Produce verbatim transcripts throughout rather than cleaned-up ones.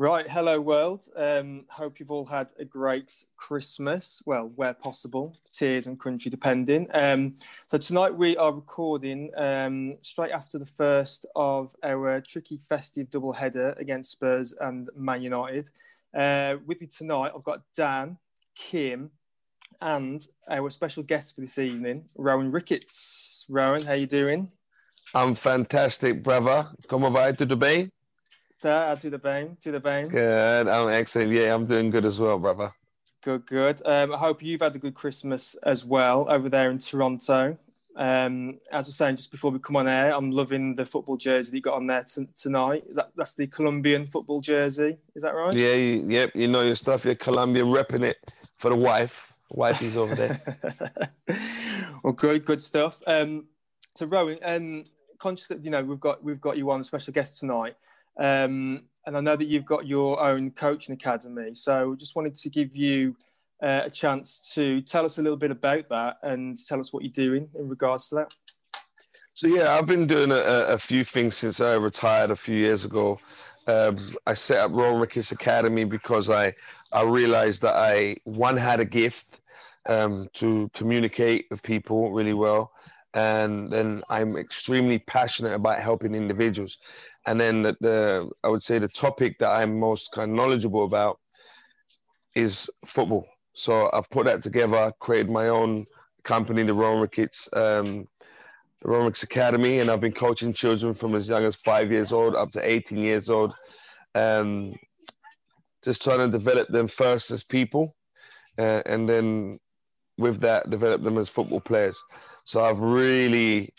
Right, hello world. Um, hope you've all had a great Christmas. Well, where possible, tiers and country depending. Um, so tonight we are recording um, straight after the first of our tricky festive doubleheader against Spurs and Man United. Uh, with me tonight, I've got Dan, Kim, and our special guest for this evening, Rowan Ricketts. Rowan, how you doing? I'm fantastic, brother. Como vai, tudo bem? I'll do the bang, do the bang. Good, I'm excellent. Yeah, I'm doing good as well, brother. Good, good. Um, I hope you've had a good Christmas as well over there in Toronto. Um, as I was saying just before we come on air, I'm loving the football jersey that you got on there t- tonight. Is that that's the Colombian football jersey? Is that right? Yeah, you, yep. You know your stuff. You're Colombian, repping it for the wife. Wife is over there. Well, good, good stuff. Um, so Rowan, um, conscious that you know we've got we've got you on a special guest tonight. Um, and I know that you've got your own coaching academy. So just wanted to give you uh, a chance to tell us a little bit about that and tell us what you're doing in regards to that. So, yeah, I've been doing a, a few things since I retired a few years ago. Um, I set up Royal Ricketts Academy because I, I realized that I, one, had a gift um, to communicate with people really well. And then I'm extremely passionate about helping individuals. And then the, the, I would say the topic that I'm most kind of knowledgeable about is football. So I've put that together, created my own company, the Rowan Ricketts, um, the Rowan Ricketts Academy, and I've been coaching children from as young as five years old up to eighteen years old, um, just trying to develop them first as people, uh, and then with that, develop them as football players. So I've really,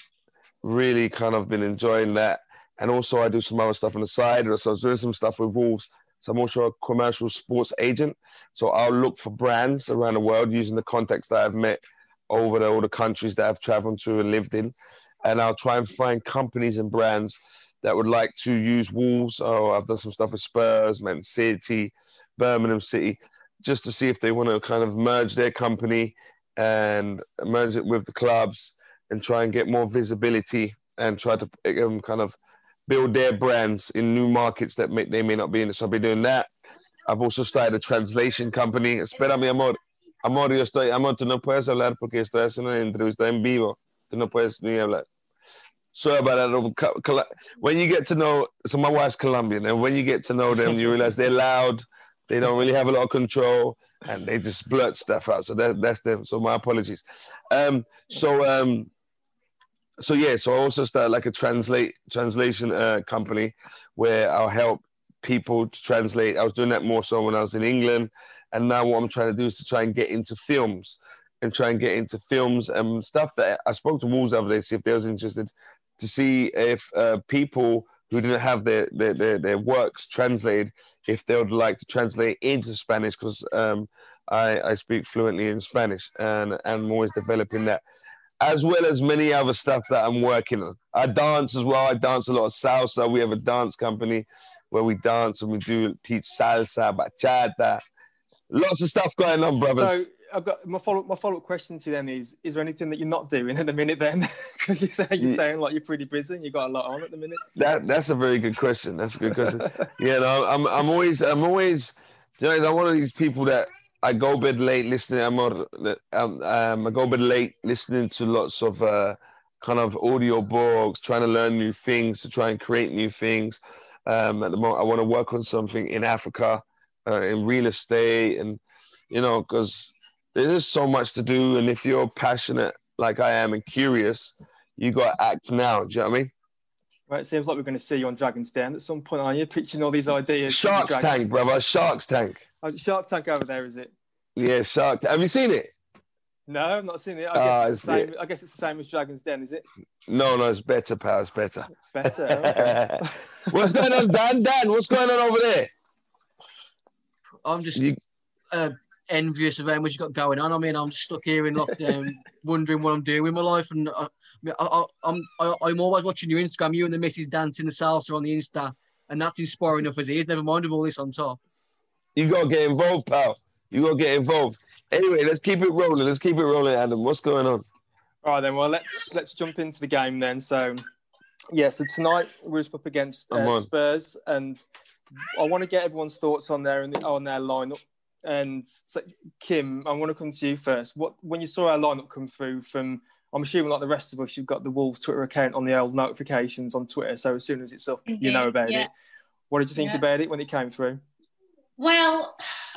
really kind of been enjoying that. And also I do some other stuff on the side. So I was doing some stuff with Wolves. So I'm also a commercial sports agent. So I'll look for brands around the world using the contacts that I've met over the, all the countries that I've traveled to and lived in. And I'll try and find companies and brands that would like to use Wolves. Oh, I've done some stuff with Spurs, Man City, Birmingham City, just to see if they want to kind of merge their company and merge it with the clubs and try and get more visibility and try to um, kind of build their brands in new markets that may, they may not be in. So I'll be doing that. I've also started a translation company. Espérame, amor. Amor, yo estoy... Amor, tú no puedes hablar porque estoy haciendo una entrevista en vivo. Tú no puedes ni hablar. Sorry about that. When you get to know... So my wife's Colombian, and when you get to know them, you realize they're loud. They don't really have a lot of control, and they just blurt stuff out. So that, that's them. So my apologies. Um, so, um, so yeah. So I also started like a translate translation uh, company where I'll help people to translate. I was doing that more so when I was in England, and now what I'm trying to do is to try and get into films and try and get into films and stuff that I spoke to Wolves the other day, see if they was interested, to see if uh, people who didn't have their, their, their, their works translated, if they would like to translate into Spanish, because um, I, I speak fluently in Spanish, and, and I'm always developing that, as well as many other stuff that I'm working on. I dance as well. I dance a lot of salsa. We have a dance company where we dance and we do teach salsa, bachata. Lots of stuff going on, brothers. So I've got my follow my follow up question to you then is: is there anything that you're not doing at the minute then? Because you say you're saying like you're pretty busy and you got a lot on at the minute. That that's a very good question. That's a good question. Yeah, no, I'm I'm always I'm always, you know, I'm one of these people that I go bed late listening. I'm um, um I go bed late listening to lots of uh, kind of audio books, trying to learn new things, to try and create new things. Um, at the moment, I want to work on something in Africa, uh, in real estate, and you know, because there's just so much to do, and if you're passionate like I am and curious, you got to act now. Do you know what I mean? Right, it seems like we're going to see you on Dragon's Den at some point, aren't you? Pitching all these ideas. Shark Tank, brother. Shark Tank. Oh, Shark Tank over there, is it? Yeah, Shark Tank. Have you seen it? No, I've not seen it. I guess, oh, it's the same. It. I guess it's the same as Dragon's Den, is it? No, no, it's better, pal. It's better. Better? Okay. What's going on, Dan? Dan, what's going on over there? I'm just... You... Uh... envious of how much you got going on. I mean, I'm just stuck here in lockdown, wondering what I'm doing with my life. And I, I, I, I'm, I, I'm always watching your Instagram. You and the missus dancing the salsa on the Insta, and that's inspiring enough as it is. Never mind of all this on top. You gotta get involved, pal. You gotta get involved. Anyway, let's keep it rolling. Let's keep it rolling, Adam. What's going on? All right then. Well, let's let's jump into the game then. So, yeah. So tonight we're up against uh, Spurs, and I want to get everyone's thoughts on their on their lineup. And so, Kim, I want to come to you first. What when you saw our lineup come through from, I'm assuming like the rest of us, you've got the Wolves Twitter account on the old notifications on Twitter, so as soon as it's up, mm-hmm. you know about yeah. it. What did you think yeah. about it when it came through? Well,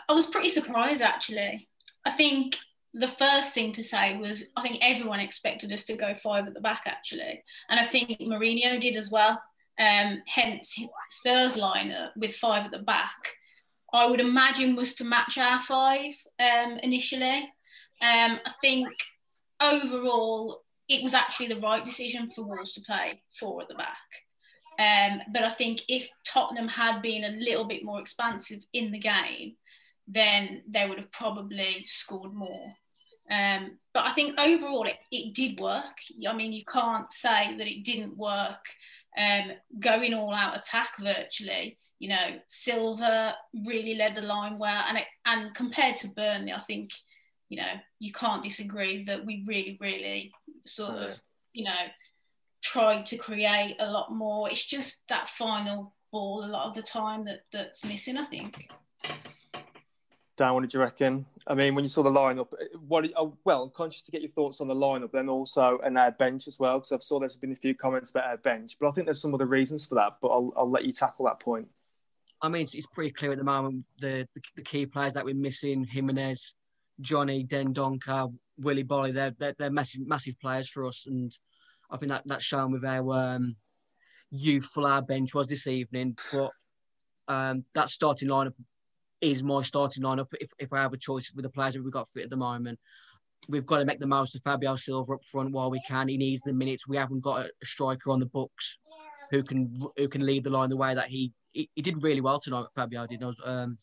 I was pretty surprised, actually. I think the first thing to say was I think everyone expected us to go five at the back, actually. And I think Mourinho did as well. Um, hence, Spurs lineup with five at the back, I would imagine, was to match our five um, initially. Um, I think overall, it was actually the right decision for Wolves to play four at the back. Um, but I think if Tottenham had been a little bit more expansive in the game, then they would have probably scored more. Um, but I think overall, it, it did work. I mean, you can't say that it didn't work. Um, going all-out attack virtually, you know, Silva really led the line well. And, it, and compared to Burnley, I think, you know, you can't disagree that we really, really sort yeah. of, you know, tried to create a lot more. It's just that final ball a lot of the time that, that's missing, I think. Dan, what did you reckon? I mean, when you saw the lineup, what? Well, I'm conscious to get your thoughts on the lineup, then also and our bench as well, because I've saw there's been a few comments about our bench, but I think there's some other reasons for that. But I'll I'll let you tackle that point. I mean, it's, it's pretty clear at the moment the, the the key players that we're missing: Jimenez, Johnny, Den Donker, Willy Boly. They're, they're they're massive massive players for us, and I think that that's shown with how um, youthful our bench was this evening. But um, that starting lineup is my starting lineup if, if I have a choice with the players that we've got fit at the moment. We've got to make the most of Fabio Silva up front while we can. He needs the minutes. We haven't got a striker on the books who can who can lead the line the way that he... He, he did really well tonight, Fabio did. I, was, um,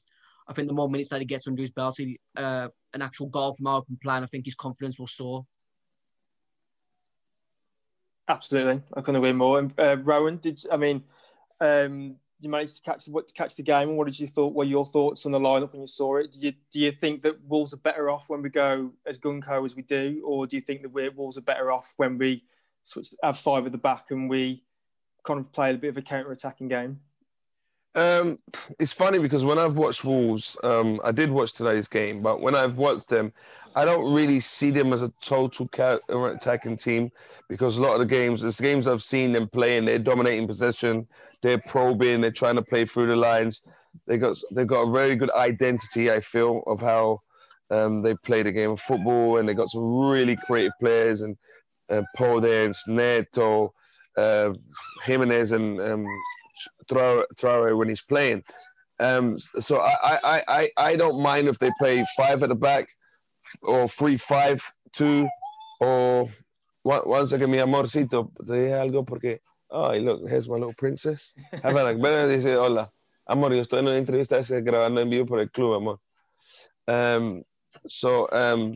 I think the more minutes that he gets under his belt, he, uh, an actual goal from open play, and I think his confidence will soar. Absolutely. I couldn't agree more. Uh, Rowan, did I mean... Um, you managed to catch what to catch the game, and what did you thought? Were your thoughts on the lineup when you saw it? Do you do you think that Wolves are better off when we go as gung-ho as we do, or do you think that we're, Wolves are better off when we switch have five at the back and we kind of play a bit of a counter-attacking game? Um, it's funny because when I've watched Wolves, um, I did watch today's game, but when I've watched them, I don't really see them as a total counter-attacking team, because a lot of the games, it's the games I've seen them playing, they're dominating possession. They're probing. They're trying to play through the lines. They got they've got a very good identity, I feel, of how um, they play the game of football, and they got some really creative players, and uh, Podence, Neto, uh, Jimenez, and um, Traoré when he's playing. Um, so I, I I I don't mind if they play five at the back, or three five two, or once again, mi amorcito, te dije algo porque. Oh, look, here's my little princess. Havana, dice, hola. Amor, yo estoy en una entrevista grabando en vivo por el club, amor. Um, so, um,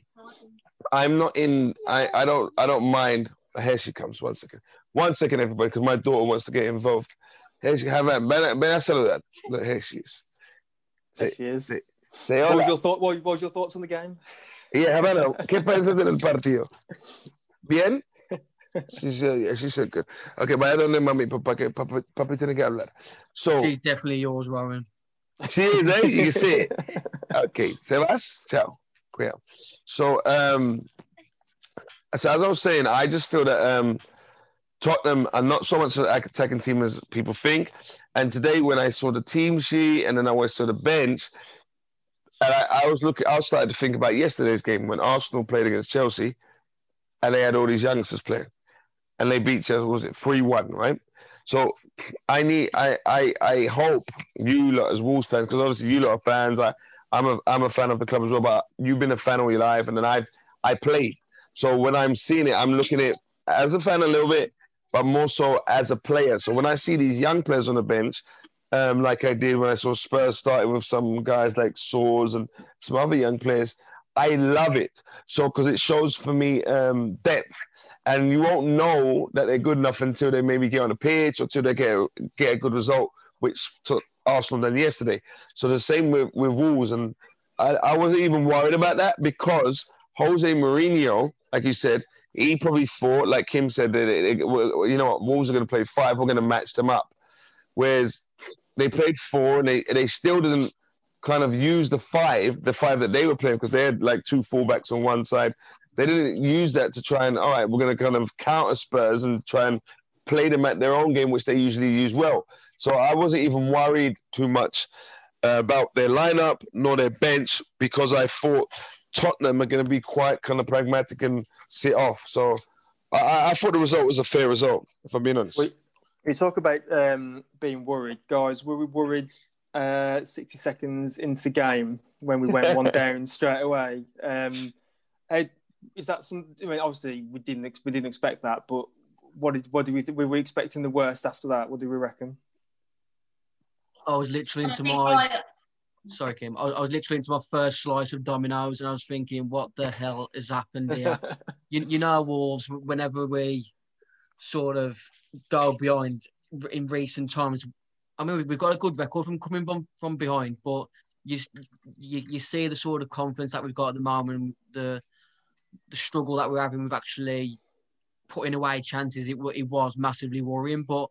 I'm not in, I, I don't I don't mind. Here she comes, one second. One second, everybody, because my daughter wants to get involved. Here she, Havana, ven, ven a saludar. Look, here she is. Say, there she is. Say, say hola. What was your thought, what, what was your thoughts on the game? Yeah, Havana, ¿qué piensas del partido? ¿Bien? She said, yeah, she said good. Okay, vaya donde mami, papá, que papi, papi tiene que hablar. So she's definitely yours, Rowan. She is, eh? You can see it. Okay, ¿te vas? Ciao. Cuidado. So, um, so as I was saying, I just feel that um, Tottenham are not so much an attacking team as people think. And today, when I saw the team sheet and then I went to the bench, and I, I was looking, I started to think about yesterday's game when Arsenal played against Chelsea, and they had all these youngsters playing. And they beat us, was it three one, right? So I need, I, I, I hope you lot as Wolves fans, because obviously you lot are fans. I, I'm a, I'm a fan of the club as well, but you've been a fan all your life, and then I've, I played. So when I'm seeing it, I'm looking at it as a fan a little bit, but more so as a player. So when I see these young players on the bench, um, like I did when I saw Spurs starting with some guys like Soares and some other young players, I love it. So, because it shows for me um, depth. And you won't know that they're good enough until they maybe get on the pitch or till they get a, get a good result, which took Arsenal done yesterday. So the same with, with Wolves. And I, I wasn't even worried about that because Jose Mourinho, like you said, he probably thought, like Kim said, that it, it, you know what, Wolves are going to play five, we're going to match them up. Whereas they played four, and they they still didn't kind of use the five, the five that they were playing, because they had like two fullbacks on one side. They didn't use that to try and, all right, we're going to kind of counter Spurs and try and play them at their own game, which they usually use well. So I wasn't even worried too much uh, about their lineup nor their bench, because I thought Tottenham are going to be quite kind of pragmatic and sit off. So I, I thought the result was a fair result, if I'm being honest. Wait. You talk about um, being worried, guys. Were we worried uh, sixty seconds into the game when we went one down straight away? Um, is that some? I mean, obviously we didn't we didn't expect that, but what did what did we think? Were we expecting the worst after that? What do we reckon? I was literally into my I... sorry, Kim. I, I was literally into my first slice of dominoes, and I was thinking, what the hell has happened here? you, you know, Wolves. Whenever we sort of go behind in recent times, I mean, we've got a good record from coming from, from behind, but you, you you see the sort of confidence that we've got at the moment, the the struggle that we're having with actually putting away chances. It, it was massively worrying, but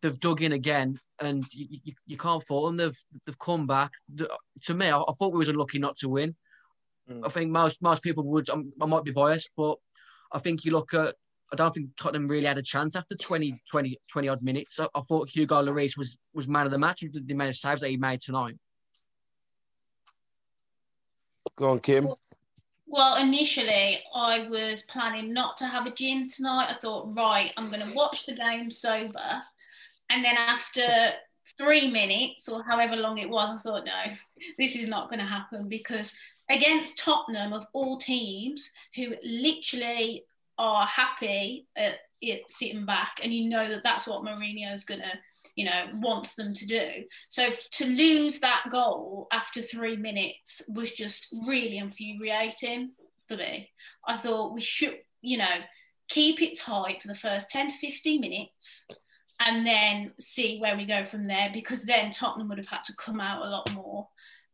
they've dug in again, and you you, you can't fault them. They've they've come back. The, to me, I, I thought we was unlucky not to win. Mm. I think most most people would. I'm, I might be biased, but I think you look at. I don't think Tottenham really had a chance after twenty, twenty, twenty odd minutes. I, I thought Hugo Lloris was, was man of the match with the amount of saves that he made tonight. Go on, Kim. Well, initially, I was planning not to have a gin tonight. I thought, right, I'm going to watch the game sober. And then after three minutes or however long it was, I thought, no, this is not going to happen, because against Tottenham, of all teams, who literally are happy at it sitting back, and you know that that's what Mourinho's gonna, you know, wants them to do. So to lose that goal after three minutes was just really infuriating for me. I thought we should, you know, keep it tight for the first ten to fifteen minutes and then see where we go from there, because then Tottenham would have had to come out a lot more.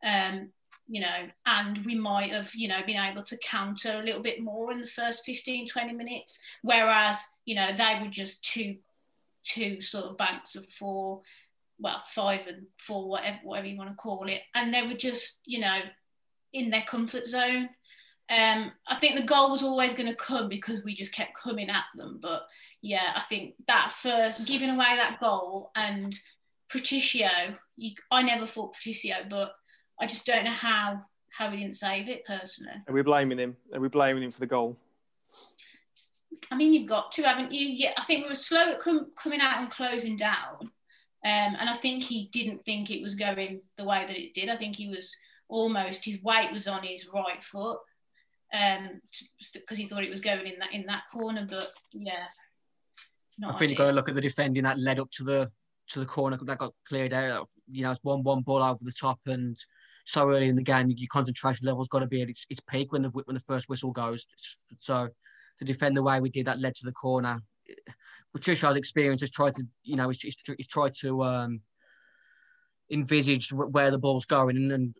Um, you know, and we might have, you know, been able to counter a little bit more in the first fifteen, twenty minutes, whereas, you know, they were just two, two sort of banks of four, well, five and four, whatever, whatever you want to call it. And they were just, you know, in their comfort zone. Um, I think the goal was always going to come because we just kept coming at them. But yeah, I think that first, giving away that goal, and Patricio, you, I never thought Patricio, but I just don't know how how he didn't save it, personally. Are we blaming him? Are we blaming him for the goal? I mean, you've got to, haven't you? Yeah, I think we were slow at com- coming out and closing down. Um, and I think he didn't think it was going the way that it did. I think he was almost, his weight was on his right foot, um, because he thought it was going in that in that corner. But, yeah. Not I think you've got to look at the defending that led up to the to the corner that got cleared out. You know, it's one one ball over the top, and so early in the game, your concentration level's got to be at its, its peak when the when the first whistle goes. So to defend the way we did, that led to the corner. Patricio's experience has tried to, you know, he's, he's tried to um, envisage where the ball's going. And, and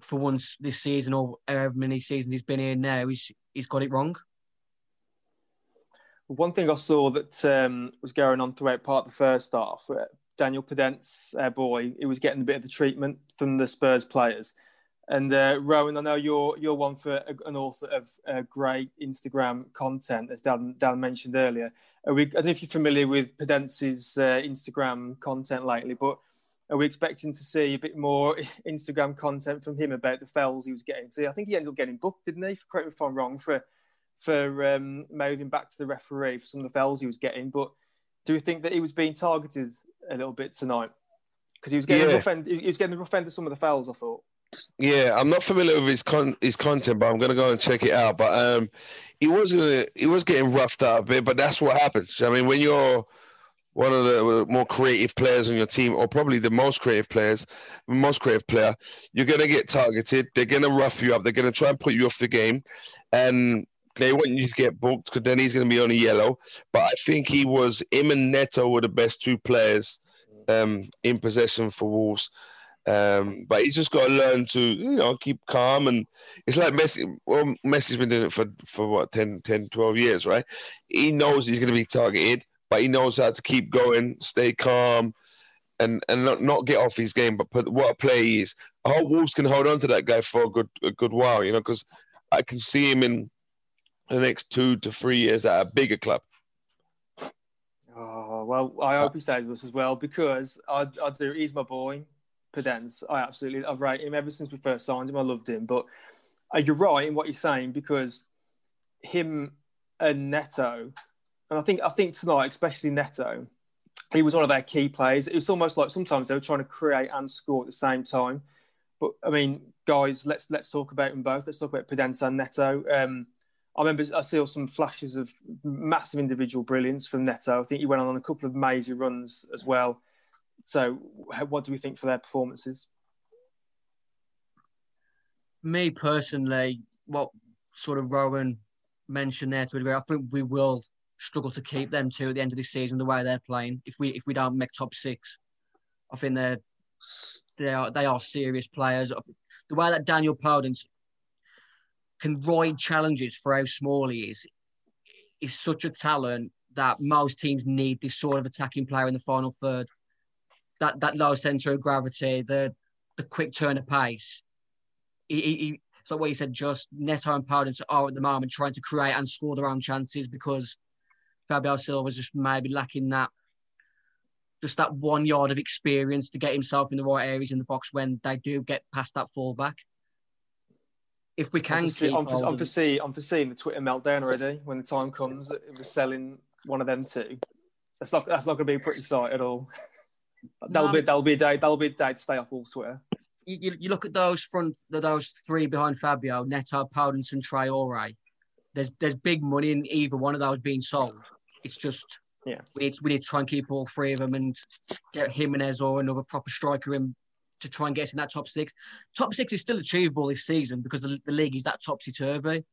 for once this season, or however many seasons he's been here now, he's he's got it wrong. One thing I saw that um, was going on throughout part of the first half, uh, Daniel Podence, uh, boy, he was getting a bit of the treatment from the Spurs players. And uh, Rowan, I know you're you're one for a, an author of uh, great Instagram content, as Dan, Dan mentioned earlier. Are we, I don't know if you're familiar with Podence's uh, Instagram content lately, but are we expecting to see a bit more Instagram content from him about the fouls he was getting? So I think he ended up getting booked, didn't he? Correct me if I'm wrong, for for um, mouthing back to the referee for some of the fouls he was getting, but do you think that he was being targeted a little bit tonight? Because he was getting yeah. rough end, he was getting the rough end of some of the fouls, I thought. Yeah, I'm not familiar with his con- his content, but I'm gonna go and check it out. But um, he was gonna, he was getting roughed out a bit, but that's what happens. I mean, when you're one of the more creative players on your team, or probably the most creative players, most creative player, you're gonna get targeted. They're gonna rough you up. They're gonna try and put you off the game, and they want you to get booked, because then he's going to be on a yellow. But I think he was, him and Neto were the best two players um, in possession for Wolves. Um, but he's just got to learn to, you know, keep calm. And it's like Messi. Well, Messi's been doing it for, for what, ten, twelve years, right? He knows he's going to be targeted, but he knows how to keep going, stay calm, and and not, not get off his game, but put, what a play he is. I hope Wolves can hold on to that guy for a good a good while, you know, because I can see him in the next two to three years at a bigger club. Oh, well, I hope he stays with us as well, because I, I do. He's my boy, Podence. I absolutely, I've rated him ever since we first signed him. I loved him. But you're right in what you're saying, because him and Neto, and I think I think tonight, especially Neto, he was one of our key players. It was almost like sometimes they were trying to create and score at the same time. But I mean, guys, let's let's talk about them both. Let's talk about Podence and Neto. Um, I remember I saw some flashes of massive individual brilliance from Neto. I think he went on a couple of mazy runs as well. So what do we think for their performances? Me personally, what sort of Rowan mentioned there to a degree, I think we will struggle to keep them two at the end of this season, the way they're playing. If we if we don't make top six, I think they're, they are they are serious players. The way that Daniel Podence can ride challenges for how small he is, is such a talent that most teams need this sort of attacking player in the final third. That that low centre of gravity, the the quick turn of pace. He, he, he, it's like what you said, just Neto and Podence are at the moment trying to create and score their own chances, because Fabio Silva was just maybe lacking that, just that one yard of experience to get himself in the right areas in the box when they do get past that fullback. If we can keep, I'm foreseeing the Twitter meltdown already when the time comes. If we're selling one of them two, that's not that's not going to be a pretty sight at all. that'll no, be that'll be a day that'll be a day to stay off all Twitter. You you look at those front those three behind Fabio, Neto, Podence, and Traoré. There's there's big money in either one of those being sold. It's just yeah, we need, we need to try and keep all three of them and get Jimenez or another proper striker in, to try and get us in that top six. Top six is still achievable this season because the, the league is that topsy-turvy.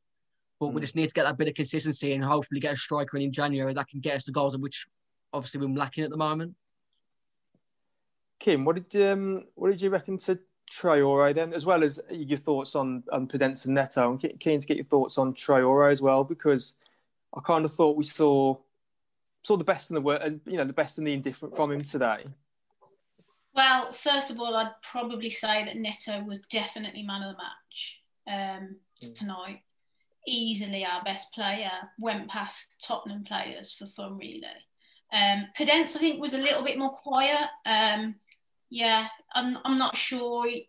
But mm. we just need to get that bit of consistency and hopefully get a striker in in January that can get us the goals, in which obviously we're lacking at the moment. Kim, what did um, what did you reckon to Traoré then? As well as your thoughts on, on Podence and Neto. I'm keen to get your thoughts on Traoré as well, because I kind of thought we saw saw the best in the world, and you know, the best and the indifferent from him today. Well, first of all, I'd probably say that Neto was definitely man of the match um, tonight. Easily our best player, went past Tottenham players for fun, really. Um, Podence, I think, was a little bit more quiet. Um, yeah, I'm, I'm not sure. He,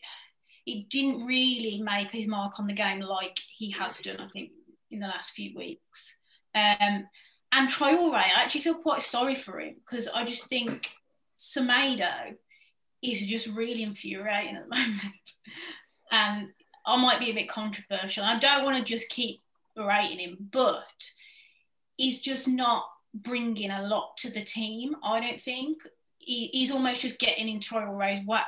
he didn't really make his mark on the game like he has done, I think, in the last few weeks. Um, and Traoré, I actually feel quite sorry for him, because I just think Semedo is just really infuriating at the moment. And I might be a bit controversial. I don't want to just keep berating him, but he's just not bringing a lot to the team, I don't think. He, he's almost just getting in Traoré's way.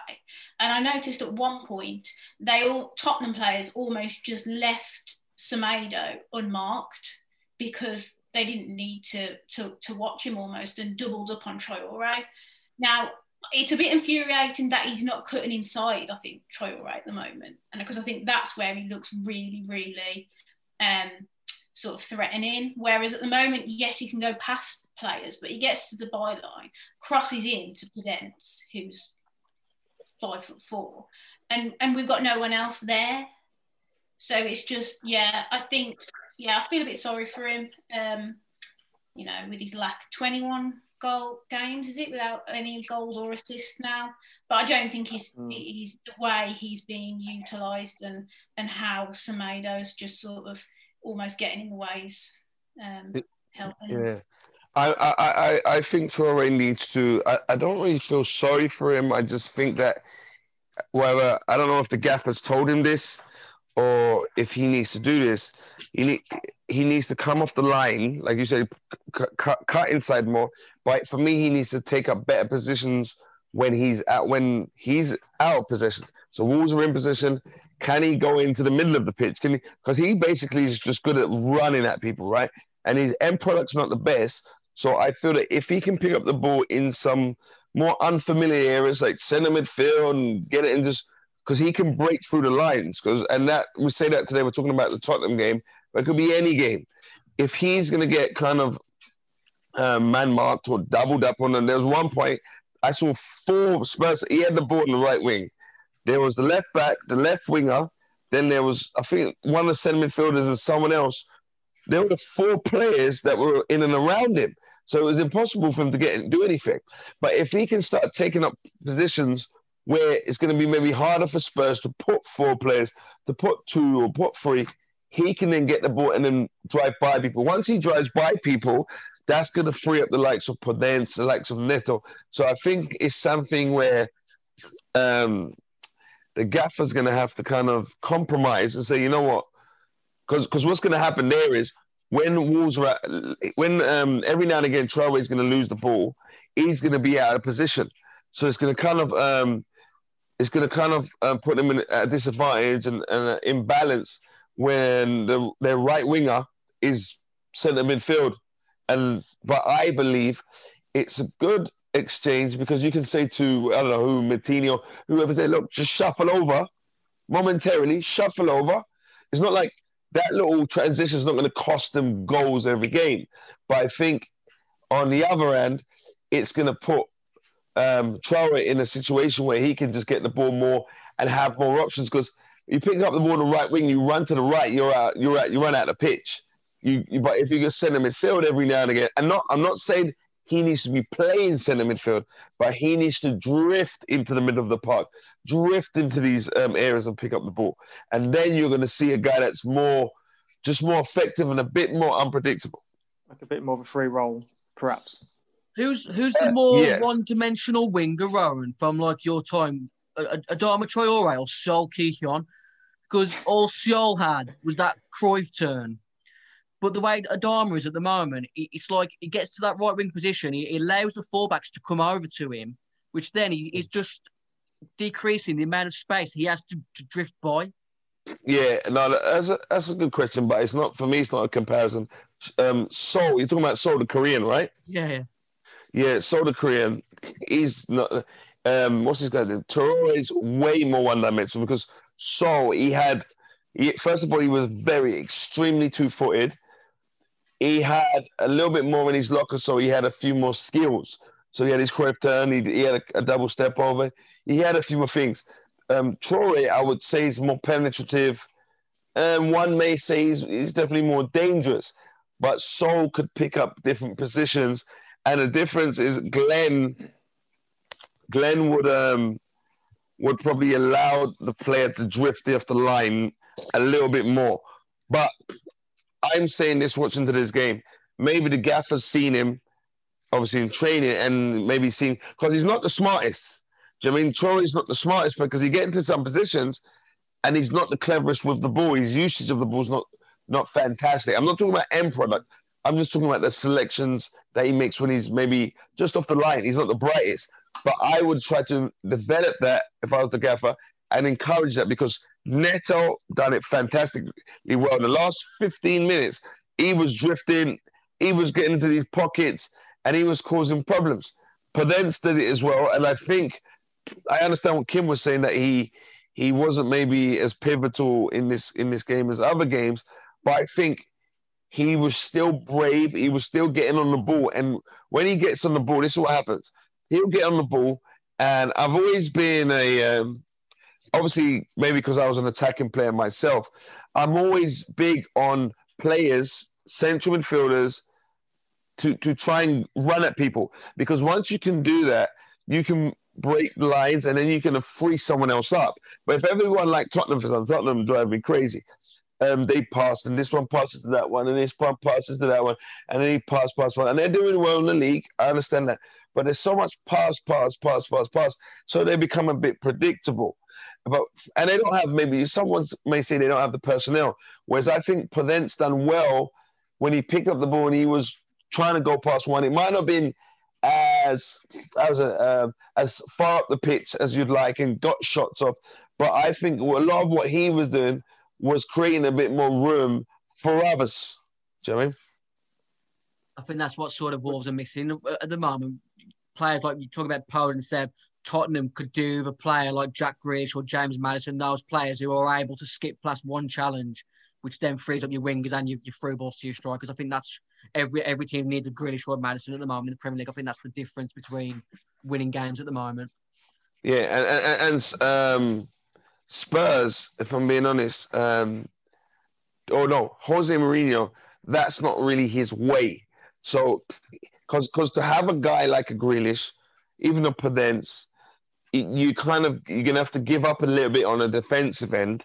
And I noticed at one point, they all, Tottenham players almost just left Semedo unmarked because they didn't need to, to, to watch him almost, and doubled up on Traoré. Now, it's a bit infuriating that he's not cutting inside, I think, Traoré at the moment. And because I think that's where he looks really, really um, sort of threatening. Whereas at the moment, yes, he can go past players, but he gets to the byline, crosses in to Podence, who's five foot four. And, and we've got no one else there. So it's just, yeah, I think, yeah, I feel a bit sorry for him, um, you know, with his lack of twenty-one goal games, is it, without any goals or assists now? But I don't think he's, mm. he's the way he's being utilised, and and how Semedo's just sort of almost getting in the ways, um, helping. Yeah, I I, I, I think Traoré needs to. I, I don't really feel sorry for him. I just think that whether I don't know if the gaffer's told him this or if he needs to do this, he need, he needs to come off the line, like you said, c- c- cut inside more. But for me, he needs to take up better positions when he's at when he's out of possession. So Wolves are in position. Can he go into the middle of the pitch? Can he? Because he basically is just good at running at people, right? And his end product's not the best. So I feel that if he can pick up the ball in some more unfamiliar areas, like centre midfield, and get it in just because he can break through the lines. Because and that we say that today, we're talking about the Tottenham game, but it could be any game. If he's going to get kind of Um, man marked or doubled up on, and there was one point I saw four Spurs. He had the ball in the right wing. There was the left back, the left winger. Then there was, I think, one of the centre midfielders and someone else. There were the four players that were in and around him. So it was impossible for him to get do anything. But if he can start taking up positions where it's going to be maybe harder for Spurs to put four players, to put two or put three, he can then get the ball and then drive by people. Once he drives by people, that's going to free up the likes of Podence, the likes of Neto. So I think it's something where um, the gaffer's going to have to kind of compromise and say, you know what? Because because what's going to happen there is when Wolves are at, when um, every now and again Traoré is going to lose the ball, he's going to be out of position. So it's going to kind of um, it's going to kind of um, put him in a disadvantage and, and an imbalance when the, their right winger is centre midfield. And but I believe it's a good exchange because you can say to, I don't know who, Mattini or whoever, say, look, just shuffle over, momentarily shuffle over. It's not like that little transition is not going to cost them goals every game. But I think on the other end, it's going to put um, Traoré in a situation where he can just get the ball more and have more options because you pick up the ball on the right wing, you run to the right, you're out, you're out, you run out of the pitch. You, you, but if you can send him midfield every now and again, and not, I'm not saying he needs to be playing centre midfield, but he needs to drift into the middle of the park, drift into these um, areas and pick up the ball. And then you're going to see a guy that's more, just more effective and a bit more unpredictable. Like a bit more of a free role, perhaps. Who's who's uh, the more yeah. one-dimensional winger, Rowan, from like your time? Adama Traoré or Seol Ki-hyeon? Because all Seol had was that Cruyff turn. But the way Adama is at the moment, it's like he gets to that right wing position, he allows the fullbacks to come over to him, which then is just decreasing the amount of space he has to, to drift by. Yeah, no, that's a, that's a good question, but it's not for me. It's not a comparison. Um, Seol, you're talking about Seol the Korean, right? Yeah, yeah. Yeah, Seol the Korean. He's not. Um, what's his guy's name? Traoré is way more one-dimensional because Seol, he had. He, first of all, he was very extremely two-footed. He had a little bit more in his locker, so he had a few more skills. So he had his Cruyff turn, he, he had a, a double step over. He had a few more things. Um, Traoré, I would say, is more penetrative. And one may say he's, he's definitely more dangerous. But Seol could pick up different positions. And the difference is Glenn, Glenn would, um, would probably allow the player to drift off the line a little bit more. But I'm saying this watching today's game. Maybe the gaffer's seen him, obviously, in training and maybe seen... Because he's not the smartest. Do you know what I mean? Traoré's not the smartest because he gets into some positions and he's not the cleverest with the ball. His usage of the ball's not, not fantastic. I'm not talking about end product. I'm just talking about the selections that he makes when he's maybe just off the line. He's not the brightest. But I would try to develop that if I was the gaffer and encourage that because Neto done it fantastically well. In the last fifteen minutes, he was drifting, he was getting into these pockets, and he was causing problems. Podence did it as well, and I think I understand what Kim was saying that he he wasn't maybe as pivotal in this in this game as other games, but I think he was still brave. He was still getting on the ball, and when he gets on the ball, this is what happens. He'll get on the ball, and I've always been a um, obviously, maybe because I was an attacking player myself, I'm always big on players, central midfielders, to, to try and run at people. Because once you can do that, you can break the lines and then you can free someone else up. But if everyone like Tottenham, for example, Tottenham drive me crazy. Um, they pass, and this one passes to that one, and this one passes to that one, and then he pass, pass, pass. And they're doing well in the league. I understand that. But there's so much pass, pass, pass, pass, pass. So they become a bit predictable. But, and they don't have, maybe someone may say they don't have the personnel. Whereas I think Podence done well when he picked up the ball and he was trying to go past one. It might not have been as as, a, uh, as far up the pitch as you'd like and got shots off. But I think a lot of what he was doing was creating a bit more room for others. Do you know what I mean? I think that's what sort of Wolves are missing at the moment. Players like you talk about Podence there. Tottenham could do with a player like Jack Grealish or James Maddison, those players who are able to skip past one challenge, which then frees up your wingers and your, your through balls to your strikers. I think that's every every team needs a Grealish or a Maddison at the moment in the Premier League. I think that's the difference between winning games at the moment. Yeah, and and, and um, Spurs, if I'm being honest, um, oh no, Jose Mourinho, that's not really his way. So, because because to have a guy like a Grealish, even a Podence, you kind of you're gonna have to give up a little bit on a defensive end,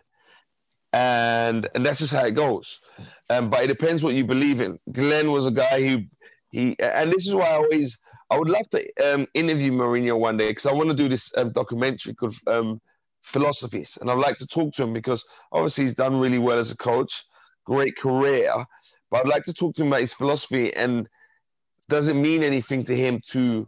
and and that's just how it goes. Um, but it depends what you believe in. Glenn was a guy who he, and this is why I always. I would love to um, interview Mourinho one day because I want to do this um, documentary called um, Philosophies, and I'd like to talk to him because obviously he's done really well as a coach, great career, but I'd like to talk to him about his philosophy and does it mean anything to him to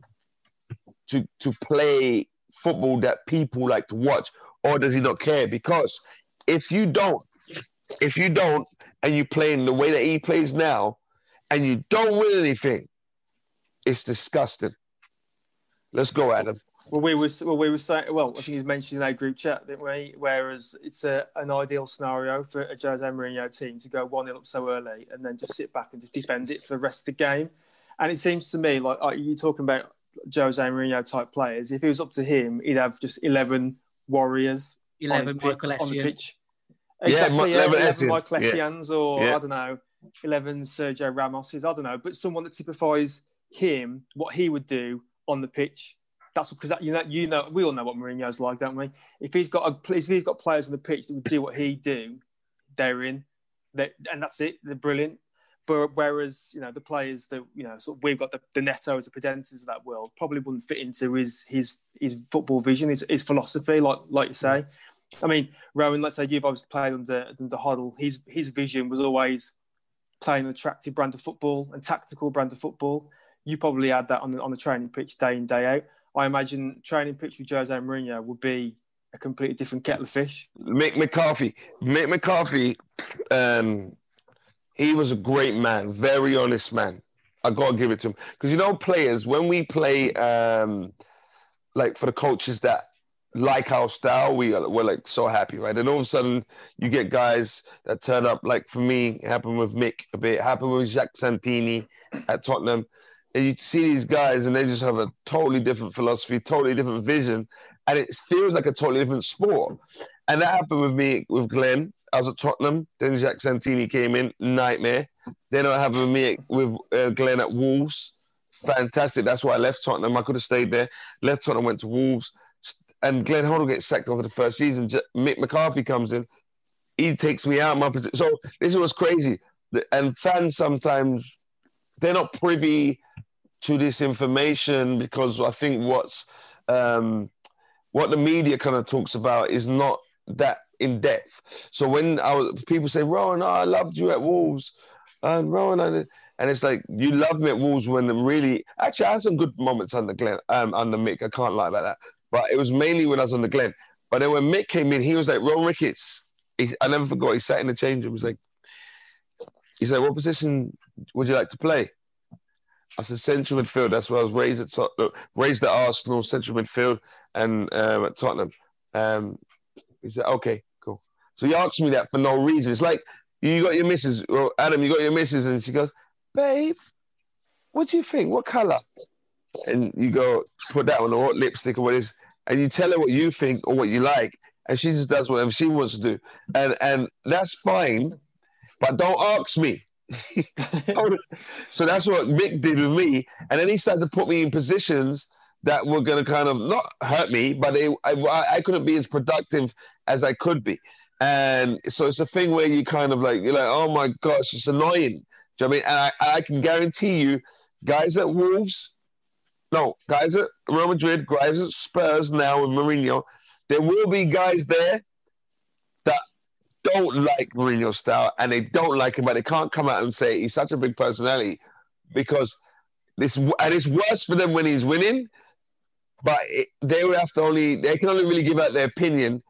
to to play football that people like to watch, or does he not care? Because if you don't, if you don't, and you play in the way that he plays now, and you don't win anything. It's disgusting. Let's go, Adam. Well, we were well, we were saying. Well, I think you mentioned in our group chat, didn't we? Whereas it's a, an ideal scenario for a Jose Mourinho team to go one nil up so early and then just sit back and just defend it for the rest of the game. And it seems to me like, like you're talking about Jose Mourinho type players. If it was up to him, heuld have just eleven warriors, eleven on, pitch, on the pitch. Exactly, yeah, yeah, eleven Michael Essien, yeah. or yeah. I don't know, eleven Sergio Ramoses. I don't know, but someone that typifies him, what he would do on the pitch. That's because that, you know, you know, we all know what Mourinho's like, don't we? If he's got a, if he's got players on the pitch that would do what he do, they're in, they and that's it. They're brilliant. But whereas you know the players that you know, sort of we've got the, the Nettos, the Podences of that world, probably wouldn't fit into his his his football vision, his his philosophy. Like like you say, I mean, Rowan, let's say you've obviously played under under Hoddle. His his vision was always playing an attractive brand of football and tactical brand of football. You probably had that on the on the training pitch day in, day out. I imagine training pitch with Jose Mourinho would be a completely different kettle of fish. Mick McCarthy. Mick McCarthy, um, he was a great man, very honest man. I got to give it to him. Because, you know, players, when we play, um, like, for the coaches that like our style, we are, we're, like, so happy, right? And all of a sudden, you get guys that turn up, like, for me, it happened with Mick a bit, it happened with Jacques Santini at Tottenham. And you see these guys and they just have a totally different philosophy, totally different vision. And it feels like a totally different sport. And that happened with me, with Glenn. I was at Tottenham. Then Jack Santini came in. Nightmare. Then I had with me, with uh, Glenn at Wolves. Fantastic. That's why I left Tottenham. I could have stayed there. Left Tottenham, went to Wolves. And Glenn Hoddle gets sacked after the first season. Mick McCarthy comes in. He takes me out of my position. So this was crazy. And fans sometimes, they're not privy to this information because I think what's um, what the media kind of talks about is not that in depth. So when I was, people say, Rowan, oh, I loved you at Wolves. And Rowan, I did. And it's like, you loved me at Wolves when really, actually I had some good moments under Glenn, um, under Mick. I can't lie about that. But it was mainly when I was under Glenn. But then when Mick came in, he was like, Rowan Ricketts. He, I never forgot, he sat in the change room. He was like, he said, what position would you like to play? I said central midfield. That's where I was raised at Tottenham, raised at Arsenal, central midfield, and um, at Tottenham. Um, he said, "Okay, cool." So he asked me that for no reason. It's like you got your missus, well, Adam. You got your missus, and she goes, "Babe, what do you think? What colour?" And you go, "Put that on, or what lipstick, or what is?" And you tell her what you think or what you like, and she just does whatever she wants to do, and and that's fine. But don't ask me. So that's what Mick did with me, and then he started to put me in positions that were going to kind of not hurt me, but it, I, I couldn't be as productive as I could be. And so it's a thing where you kind of like, you're like, oh my gosh, it's annoying. Do you know what I mean? And I, I can guarantee you, guys at Wolves, no, guys at Real Madrid, guys at Spurs now with Mourinho, there will be guys there don't like Mourinho's style and they don't like him, but they can't come out and say he's such a big personality because this, and it's worse for them when he's winning, but it, they will have to only, they can only really give out their opinion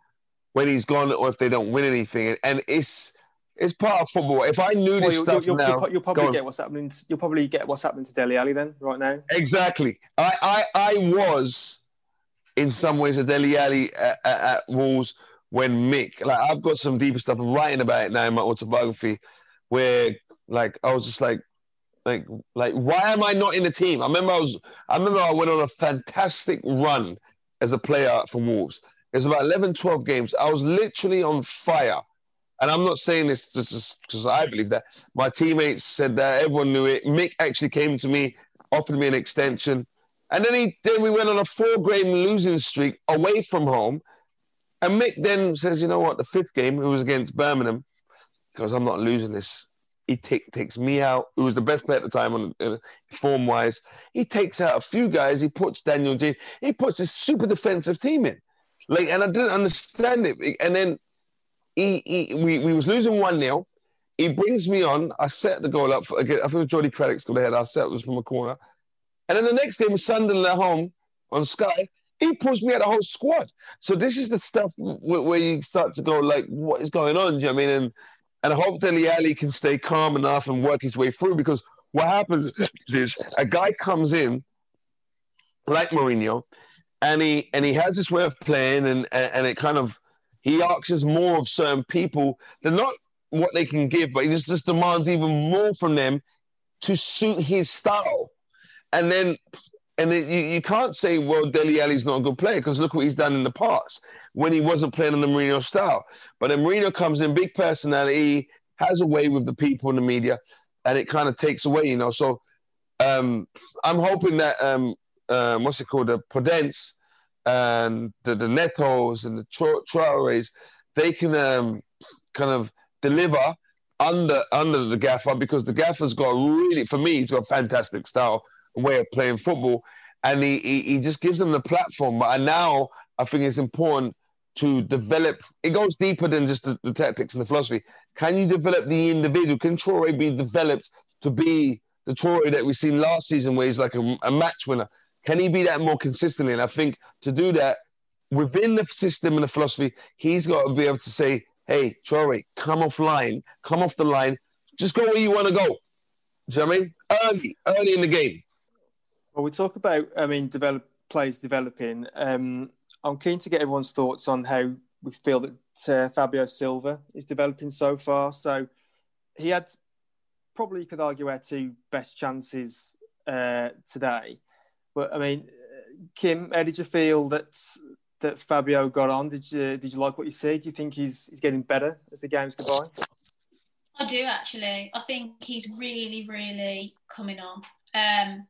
when he's gone or if they don't win anything. And, and it's, it's part of football. If I knew well, this you'll, stuff you'll, now... You'll, you'll probably get what's happening, to, you'll probably get what's happening to Dele Alli then, right now. Exactly. I, I, I was in some ways a Dele Alli at, at, at Wolves when Mick, like I've got some deeper stuff, I'm writing about it now in my autobiography, where like I was just like, Like, like, why am I not in the team? I remember I was, I remember I went on a fantastic run as a player for Wolves. It was about eleven, twelve games. I was literally on fire. And I'm not saying this just because I believe that. My teammates said that. Everyone knew it. Mick actually came to me, offered me an extension. And then he, then we went on a four-game losing streak away from home. And Mick then says, you know what, the fifth game, it was against Birmingham, because I'm not losing this. He take, takes me out, who was the best player at the time, on uh, form-wise. He takes out a few guys. He puts Daniel J. He puts this super defensive team in. Like, and I didn't understand it. And then he, he we, we was losing one nil. He brings me on. I set the goal up. For, again, I think it was Jordy Craddock's goal ahead. I set it was from a corner. And then the next game, Sunderland at home on Sky, he pushed me out the whole squad. So this is the stuff w- where you start to go, like, what is going on? Do you know what I mean? And and I hope Dele Alli can stay calm enough and work his way through, because what happens is a guy comes in, like Mourinho, and he and he has this way of playing, and, and, and it kind of, he asks more of certain people than not what they can give, but he just, just demands even more from them to suit his style. And then... And it, you, you can't say, well, Dele Alli's not a good player, because look what he's done in the past when he wasn't playing on the Mourinho style. But then Mourinho comes in, big personality, has a way with the people in the media, and it kind of takes away, you know. So um, I'm hoping that, um, uh, what's it called, the Podence and the, the Netos and the Traores, they can um, kind of deliver under under the gaffer, because the gaffer's got really, for me, he's got a fantastic style. Way of playing football, and he, he he just gives them the platform. But now I think it's important to develop. It goes deeper than just the, the tactics and the philosophy. Can you develop the individual? Can Traoré be developed to be the Traoré that we seen last season, where he's like a, a match winner? Can he be that more consistently? And I think to do that within the system and the philosophy, he's got to be able to say, "Hey, Traoré, come off line, come off the line, just go where you want to go." Do you know what I mean? Early, early in the game. Well, we talk about, I mean, develop, players developing. Um, I'm keen to get everyone's thoughts on how we feel that uh, Fabio Silva is developing so far. So he had probably, you could argue, our two best chances uh, today. But I mean, Kim, how did you feel that that Fabio got on? Did you did you like what you see? Do you think he's he's getting better as the games go by? I do actually. I think he's really, really coming on. Um,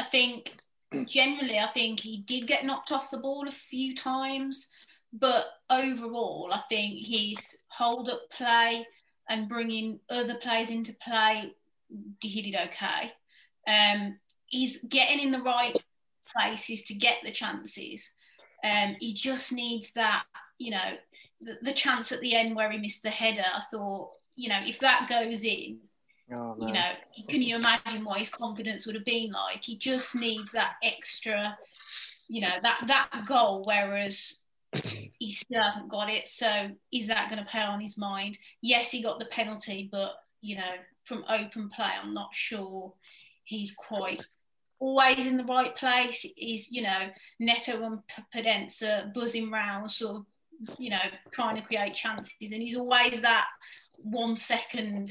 I think generally, I think he did get knocked off the ball a few times, but overall, I think his hold up play and bringing other players into play, he did okay. Um, he's getting in the right places to get the chances. Um, he just needs that, you know, the, the chance at the end where he missed the header. I thought, you know, if that goes in, Oh, no. You know, can you imagine what his confidence would have been like? He just needs that extra, you know, that, that goal, whereas he still hasn't got it. So is that going to play on his mind? Yes, he got the penalty, but, you know, from open play, I'm not sure he's quite always in the right place. He's, you know, Neto and Podence are buzzing round, sort of, you know, trying to create chances. And he's always that one second...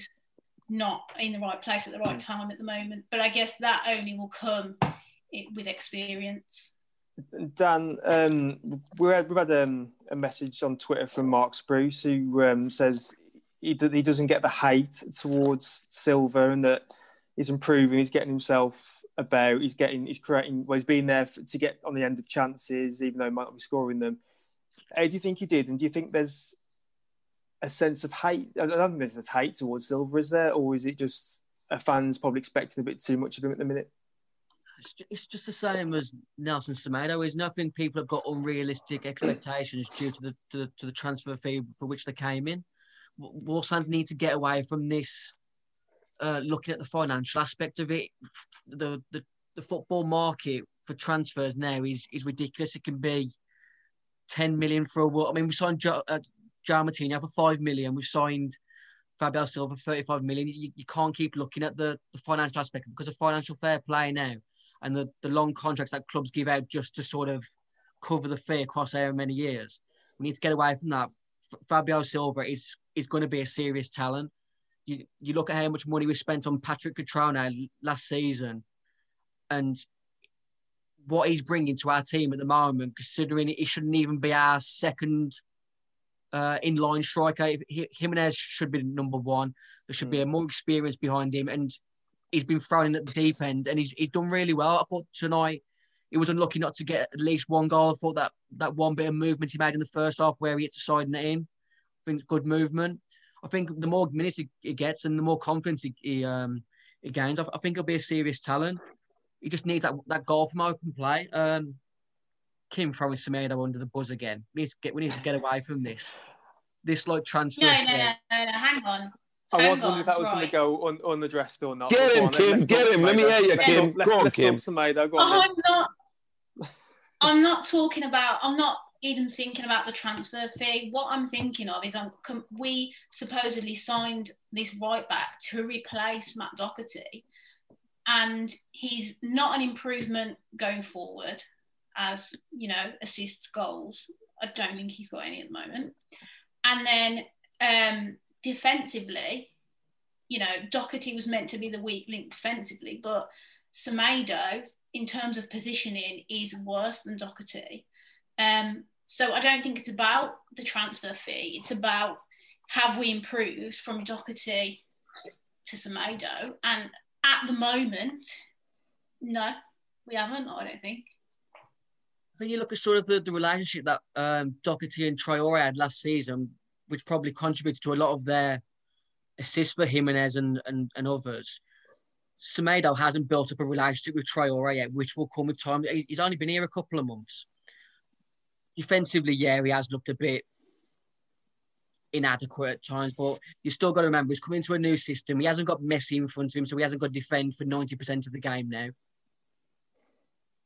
not in the right place at the right time at the moment. But I guess that only will come with experience. Dan, um, we had, we've had um, a message on Twitter from Mark Spruce, who um, says he, do, he doesn't get the hate towards Silva, and that he's improving, he's getting himself about, he's getting, he's creating, well, he's been there for, to get on the end of chances, even though he might not be scoring them. How do you think he did? And do you think there's a sense of hate? I don't think there's this hate towards Silva, is there? Or is it just a fan's probably expecting a bit too much of him at the minute? It's just the same as Nelson Semedo, isn't it? I think people have got unrealistic expectations due to the, to the to the transfer fee for which they came in. Wolves fans need to get away from this. Uh, looking at the financial aspect of it, the the, the football market for transfers now is is ridiculous. It can be ten million for a Wolves. I mean, we signed. Uh, João Neves for five million. We've signed Fabio Silva for thirty-five million. You, you can't keep looking at the, the financial aspect, because of financial fair play now and the, the long contracts that clubs give out just to sort of cover the fee across how many years. We need to get away from that. F- Fabio Silva is, is going to be a serious talent. you, you look at how much money we spent on Patrick Cutrone last season and what he's bringing to our team at the moment, considering he shouldn't even be our second uh, in-line striker. He, Jimenez should be number one. There should be a more experience behind him, and he's been thrown in at the deep end, and he's he's done really well. I thought tonight he was unlucky not to get at least one goal. I thought that, that one bit of movement he made in the first half where he hit the side and in, I think it's good movement. I think the more minutes he, he gets and the more confidence he, he, um, he gains, I, I think he'll be a serious talent. He just needs that, that goal from open play. Um, Kim throwing Semedo under the bus again. We need to get, we need to get away from this. This, like, transfer. No, no, no, no, hang on. I Hang was wondering on, if that was right. going to go un- unaddressed or not. Get him, on, Kim. Get him. Let me hear you, let's Kim. Up, let's, go on, let's Kim. Semedo. Go on, oh, I'm not. I'm not talking about. I'm not even thinking about the transfer fee. What I'm thinking of is, I'm. Can, we supposedly signed this right back to replace Matt Doherty, and he's not an improvement going forward, as you know, assists, goals. I don't think he's got any at the moment, and then. Um, Defensively, you know, Doherty was meant to be the weak link defensively, but Semedo, in terms of positioning, is worse than Doherty. Um, so I don't think it's about the transfer fee. It's about, have we improved from Doherty to Semedo? And at the moment, no, we haven't, I don't think. When you look at sort of the, the relationship that um, Doherty and Traoré had last season, which probably contributed to a lot of their assists for Jimenez and, and, and others. Semedo hasn't built up a relationship with Traoré yet, which will come with time. He's only been here a couple of months. Defensively, yeah, he has looked a bit inadequate at times, but you still got to remember, he's coming to a new system. He hasn't got Messi in front of him, so he hasn't got to defend for ninety percent of the game now. I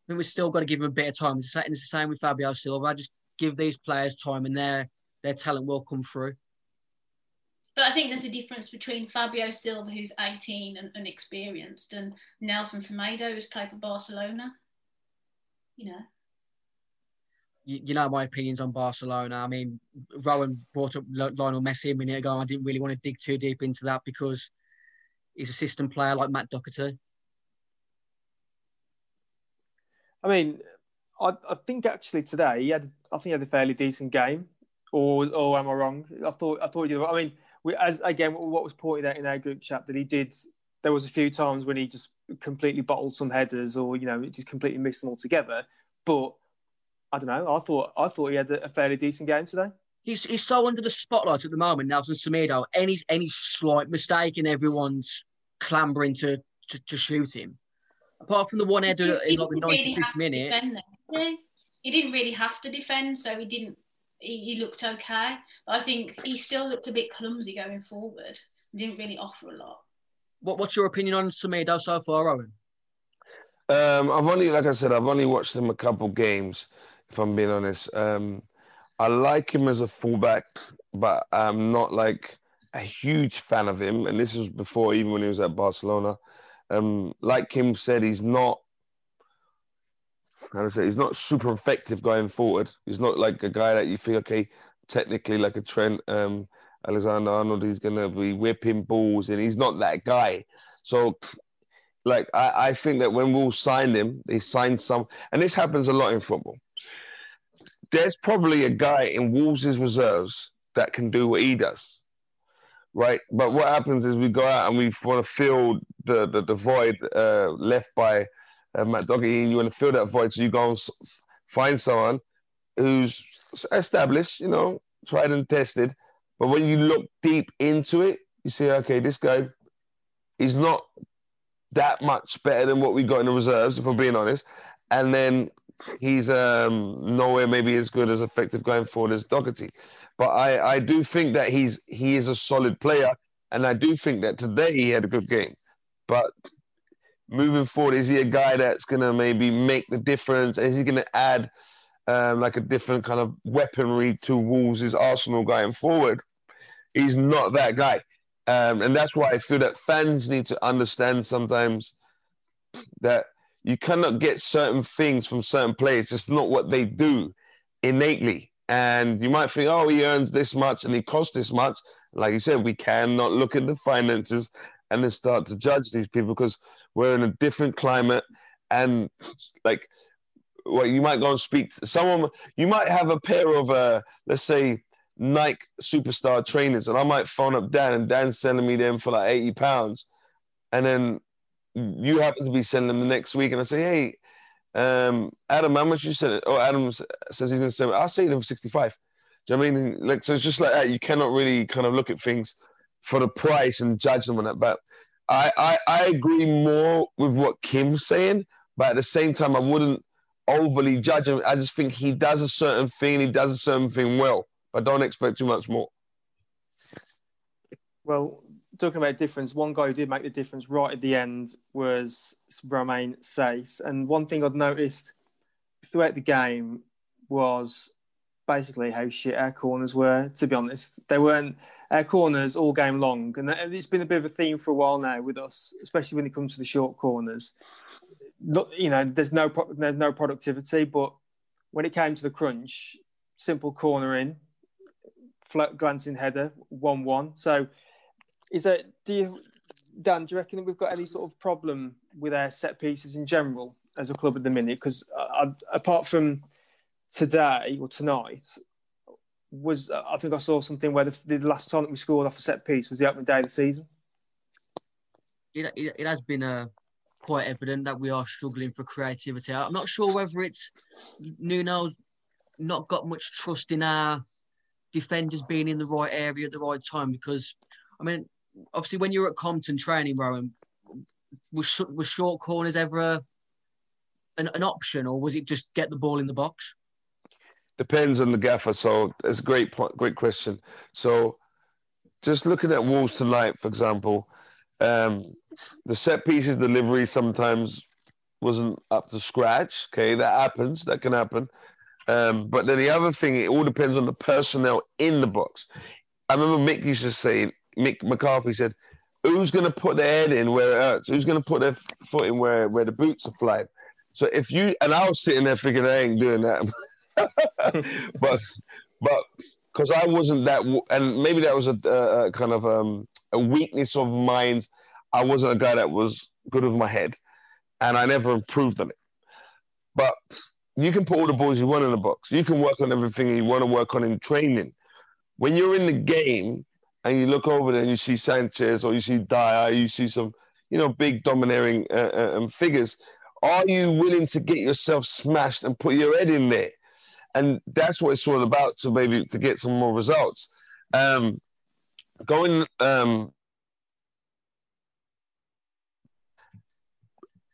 think we've still got to give him a bit of time. It's the same with Fabio Silva. I just give these players time, and they're their talent will come through. But I think there's a difference between Fabio Silva, who's eighteen and inexperienced, and Nelson Semedo, who's played for Barcelona. You know. You, you know my opinions on Barcelona. I mean, Rowan brought up Lionel Messi a minute ago. I didn't really want to dig too deep into that because he's a system player like Matt Doherty. I mean, I, I think actually today he had, I think he had a fairly decent game. Or, or am I wrong? I thought I thought you. I mean, we, as again, what was pointed out in our group chat that he did. There was a few times when he just completely bottled some headers, or you know, just completely missed them altogether. But I don't know. I thought I thought he had a fairly decent game today. He's he's so under the spotlight at the moment, Nelson Semedo. Any any slight mistake and everyone's clambering to to, to shoot him. Apart from the one header in like the ninety-fifth minute, he didn't really have to defend, so he didn't. He looked okay. But I think he still looked a bit clumsy going forward. He didn't really offer a lot. What What's your opinion on Semedo so far, Owen? Um, I've only, like I said, I've only watched him a couple games, if I'm being honest. Um, I like him as a fullback, but I'm not like a huge fan of him. And this was before, even when he was at Barcelona. Um, like Kim said, he's not I say he's not super effective going forward. He's not like a guy that you feel, okay, technically like a Trent um, Alexander-Arnold, he's going to be whipping balls, and he's not that guy. So, like, I, I think that when Wolves signed him, they signed some, and this happens a lot in football. There's probably a guy in Wolves' reserves that can do what he does, right? But what happens is we go out and we want to fill the, the, the void uh, left by Uh, Matt Doherty, and you want to fill that void, so you go and find someone who's established, you know, tried and tested. But when you look deep into it, you see, okay, this guy is not that much better than what we got in the reserves, if I'm being honest. And then he's um, nowhere maybe as good as effective going forward as Doherty. But I, I do think that he's he is a solid player, and I do think that today he had a good game. But moving forward, is he a guy that's going to maybe make the difference? Is he going to add um, like a different kind of weaponry to Wolves' arsenal going forward? He's not that guy. Um, and that's why I feel that fans need to understand sometimes that you cannot get certain things from certain players. It's not what they do innately. And you might think, oh, he earns this much and he costs this much. Like you said, we cannot look at the finances and then start to judge these people because we're in a different climate. And like, well, you might go and speak to someone. You might have a pair of, uh, let's say, Nike superstar trainers, and I might phone up Dan, and Dan's selling me them for like eighty pounds. And then you happen to be selling them the next week, and I say, hey, Um, Adam, how much you said it? Oh, Adam says he's going to sell it. I'll sell them for sixty-five. Do you know what I mean? Like, so it's just like that. You cannot really kind of look at things for the price and judge them on that. But I, I, I agree more with what Kim's saying, but at the same time, I wouldn't overly judge him. I just think he does a certain thing. He does a certain thing well, but don't expect too much more. Well, talking about difference, one guy who did make the difference right at the end was Romain Saïss. And one thing I'd noticed throughout the game was basically how shit our corners were, to be honest. They weren't our corners all game long. And it's been a bit of a theme for a while now with us, especially when it comes to the short corners. Not, you know, there's no, there's no productivity, but when it came to the crunch, simple corner in, flat glancing header, one one. So, Is that, do you, Dan, do you reckon that we've got any sort of problem with our set pieces in general as a club at the minute? Because apart from today or tonight, was I think I saw something where the, the last time that we scored off a set piece was the opening day of the season. It, it, it has been uh, quite evident that we are struggling for creativity. I'm not sure whether it's Nuno's not got much trust in our defenders being in the right area at the right time because, I mean, obviously, when you were at Compton training, Rowan, was sh- was short corners ever a, an, an option, or was it just get the ball in the box? Depends on the gaffer. So it's a great point, great question. So just looking at Wolves tonight, for example, um, the set pieces delivery sometimes wasn't up to scratch. Okay, that happens. That can happen. Um, but then the other thing, it all depends on the personnel in the box. I remember Mick used to say, Mick McCarthy said, who's going to put their head in where it hurts? Who's going to put their foot in where, where the boots are flying? So if you, and I was sitting there thinking, I ain't doing that. but, but because I wasn't that, and maybe that was a, a kind of um, a weakness of mine. I wasn't a guy that was good with my head and I never improved on it. But you can put all the balls you want in the box. You can work on everything you want to work on in training. When you're in the game, and you look over there and you see Sanchez or you see Dyer, you see some, you know, big domineering uh, um, figures. Are you willing to get yourself smashed and put your head in there? And that's what it's all about to maybe to get some more results. Um, going, um,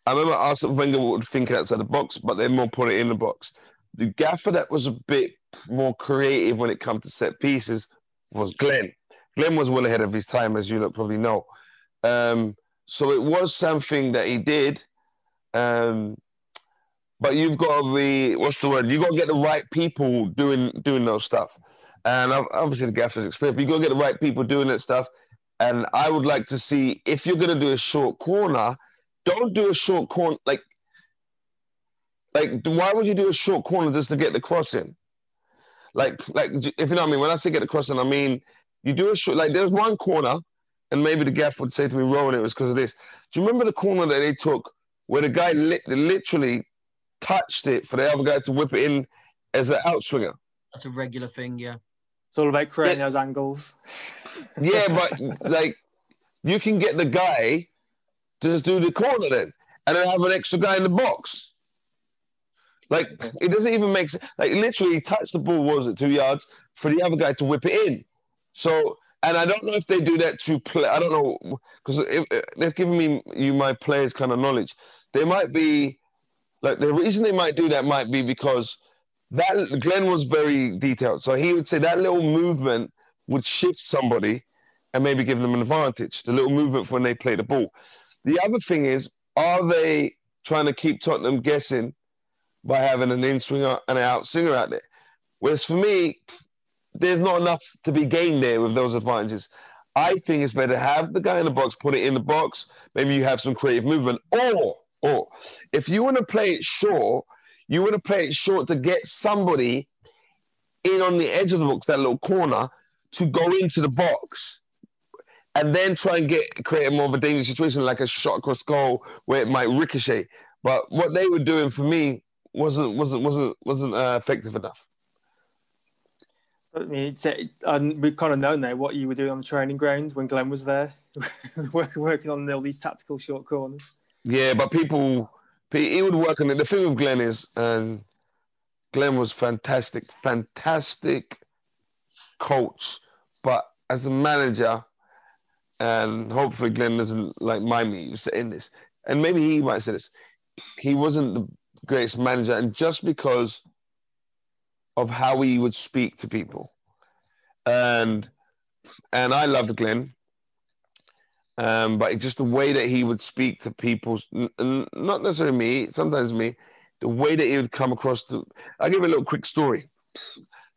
I remember Arsene Wenger would think outside the box, but they're more put it in the box. The gaffer that was a bit more creative when it comes to set pieces was Glenn. Glenn was well ahead of his time, as you lot probably know. Um, so it was something that he did. Um, but you've got to be, what's the word? You've got to get the right people doing doing those stuff. And obviously the gaffer's experience, but you've got to get the right people doing that stuff. And I would like to see, if you're going to do a short corner, don't do a short corner. Like, like, why would you do a short corner just to get the cross in? Like, like if you know what I mean, when I say get the cross in, I mean, you do a short, like there's one corner, and maybe the gaff would say to me, Rowan, it was because of this. Do you remember the corner that they took where the guy li- literally touched it for the other guy to whip it in as an outswinger? That's a regular thing, yeah. It's all about creating yeah. those angles. Yeah, but like you can get the guy to just do the corner then, and then have an extra guy in the box. Like it doesn't even make sense. Like literally, he touched the ball, what was it, two yards for the other guy to whip it in. So, and I don't know if they do that to play. I don't know, because they've given me you my players kind of knowledge. They might be, like, the reason they might do that might be because that Glenn was very detailed. So he would say that little movement would shift somebody and maybe give them an advantage, the little movement for when they play the ball. The other thing is, are they trying to keep Tottenham guessing by having an in-swinger and an out-singer out there? Whereas for me, there's not enough to be gained there with those advantages. I think it's better to have the guy in the box, put it in the box. Maybe you have some creative movement. Or, or if you want to play it short, you want to play it short to get somebody in on the edge of the box, that little corner, to go into the box and then try and get create more of a dangerous situation, like a shot across goal where it might ricochet. But what they were doing for me wasn't wasn't wasn't wasn't uh, effective enough. I mean, it's, and we've kind of known now what you were doing on the training ground when Glenn was there, working on all these tactical short corners. Yeah, but people, he would work on it. The thing with Glenn is, um, Glenn was fantastic, fantastic coach. But as a manager, and hopefully Glenn doesn't like mind me saying this, and maybe he might say this, he wasn't the greatest manager, and just because of how he would speak to people. And and I loved Glenn, um, but just the way that he would speak to people, n- n- not necessarily me, sometimes me, the way that he would come across to... I'll give you a little quick story.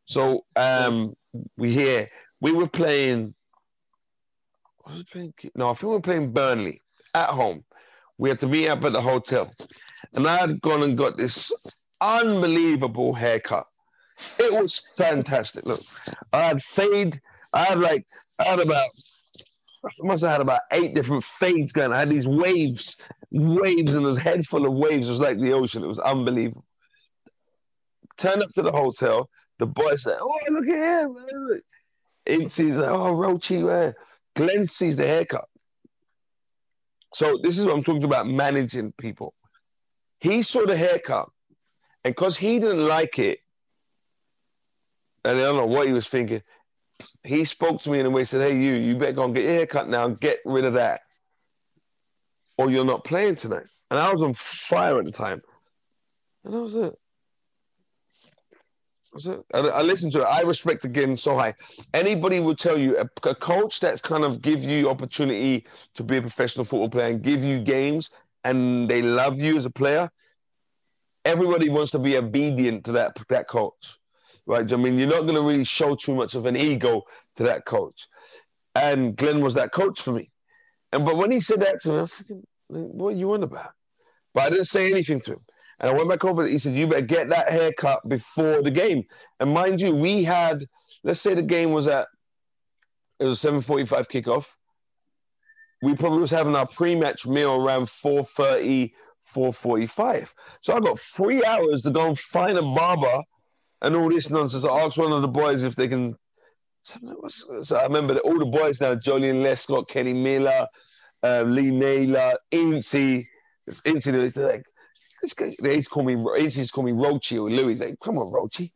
So um, we hear, we were playing... Was it playing? No, I think we were playing Burnley at home. We had to meet up at the hotel. And I had gone and got this unbelievable haircut. It was fantastic. Look, I had fade. I had like, I had about, I must have had about eight different fades going. I had these waves, waves, and this head full of waves. It was like the ocean. It was unbelievable. Turned up to the hotel. The boy said, "Oh, look at him." And he's like, "Oh, Rochi, where?" Glenn sees the haircut. So this is what I'm talking about, managing people. He saw the haircut, and because he didn't like it, and I don't know what he was thinking, he spoke to me in a way, said, "Hey, you, you better go and get your haircut now and get rid of that, or you're not playing tonight." And I was on fire at the time. And I was like, was it? I, I listened to it. I respect again so high. Anybody will tell you, a, a coach that's kind of give you opportunity to be a professional football player and give you games, and they love you as a player, everybody wants to be obedient to that, that coach. Right, I mean, you're not going to really show too much of an ego to that coach. And Glenn was that coach for me. And but when he said that to me, I was thinking, what are you on about? But I didn't say anything to him. And I went back over, he said, "You better get that haircut before the game." And mind you, we had, let's say the game was at, it was seven forty-five kickoff. We probably was having our pre-match meal around four thirty, four forty-five. So I got three hours to go and find a barber and all this nonsense. I asked one of the boys if they can... So I remember that all the boys now, Jolien Lescott, Kenny Miller, uh, Lee Naylor, Incy. It's Incy. They're like, they used to call me, Incy's call me Rochi or Louis. Like, "Come on, Rochi.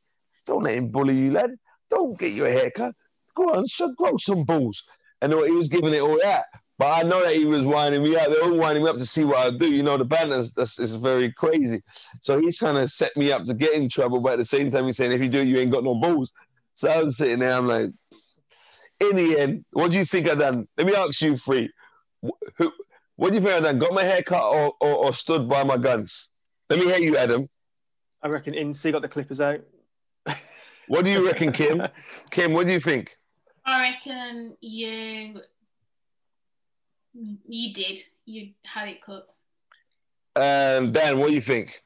Don't let him bully you, lad. Don't get you a haircut. Go on, grow some balls." And he was giving it all that. But I know that he was winding me up. They were all winding me up to see what I do. You know, the banter is very crazy. So he's trying to set me up to get in trouble, but at the same time, he's saying, "If you do it, you ain't got no balls." So I was sitting there, I'm like, in the end, what do you think I done? Let me ask you three. Who, what do you think I done? Got my hair cut or, or, or stood by my guns? Let me hear you, Adam. I reckon Incy got the clippers out. What do you reckon, Kim? Kim, what do you think? I reckon you... You did. You had it cut. Um, Dan, what do you think?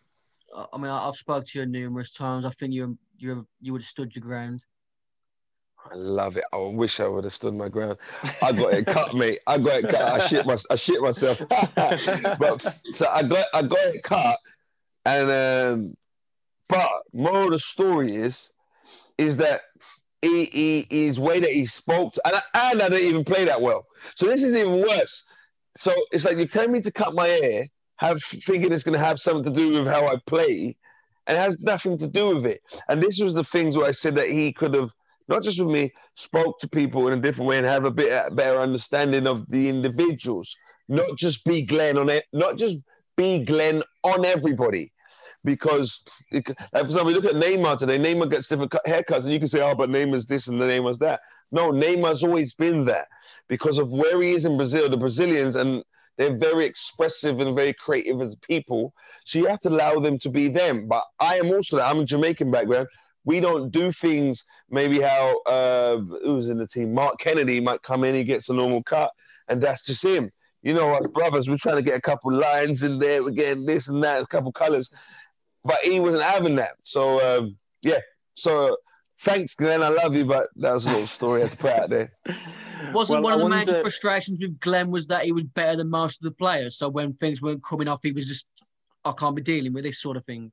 I mean, I've spoken to you numerous times. I think you you you would have stood your ground. I love it. I wish I would have stood my ground. I got it cut, mate. I got it cut. I shit my, I shit myself. But so I got I got it cut, and um, but moral of the story is is that. He, he, his way that he spoke to, and, I, and I didn't even play that well, so this is even worse. So it's like, you tell me to cut my hair, have thinking it's going to have something to do with how I play, and it has nothing to do with it. And this was the things where I said that he could have, not just with me, spoke to people in a different way and have a bit a better understanding of the individuals, not just be Glenn on it, not just be Glenn on everybody. Because, it, for example, look at Neymar today. Neymar gets different haircuts, and you can say, "Oh, but Neymar's this and Neymar's that." No, Neymar's always been that because of where he is in Brazil. The Brazilians, and they're very expressive and very creative as people. So you have to allow them to be them. But I am also that. I'm a Jamaican background. We don't do things maybe how uh, who's in the team? Mark Kennedy might come in, he gets a normal cut, and that's just him. You know, as brothers, we're trying to get a couple lines in there. We're getting this and that, a couple colours. But he wasn't having that. So, um, yeah. So, Thanks, Glenn. I love you, but that was a little story I had to put out there. Wasn't well, one of the major to... frustrations with Glenn was that he was better than most of the players? So when things weren't coming off, he was just, I can't be dealing with this sort of thing.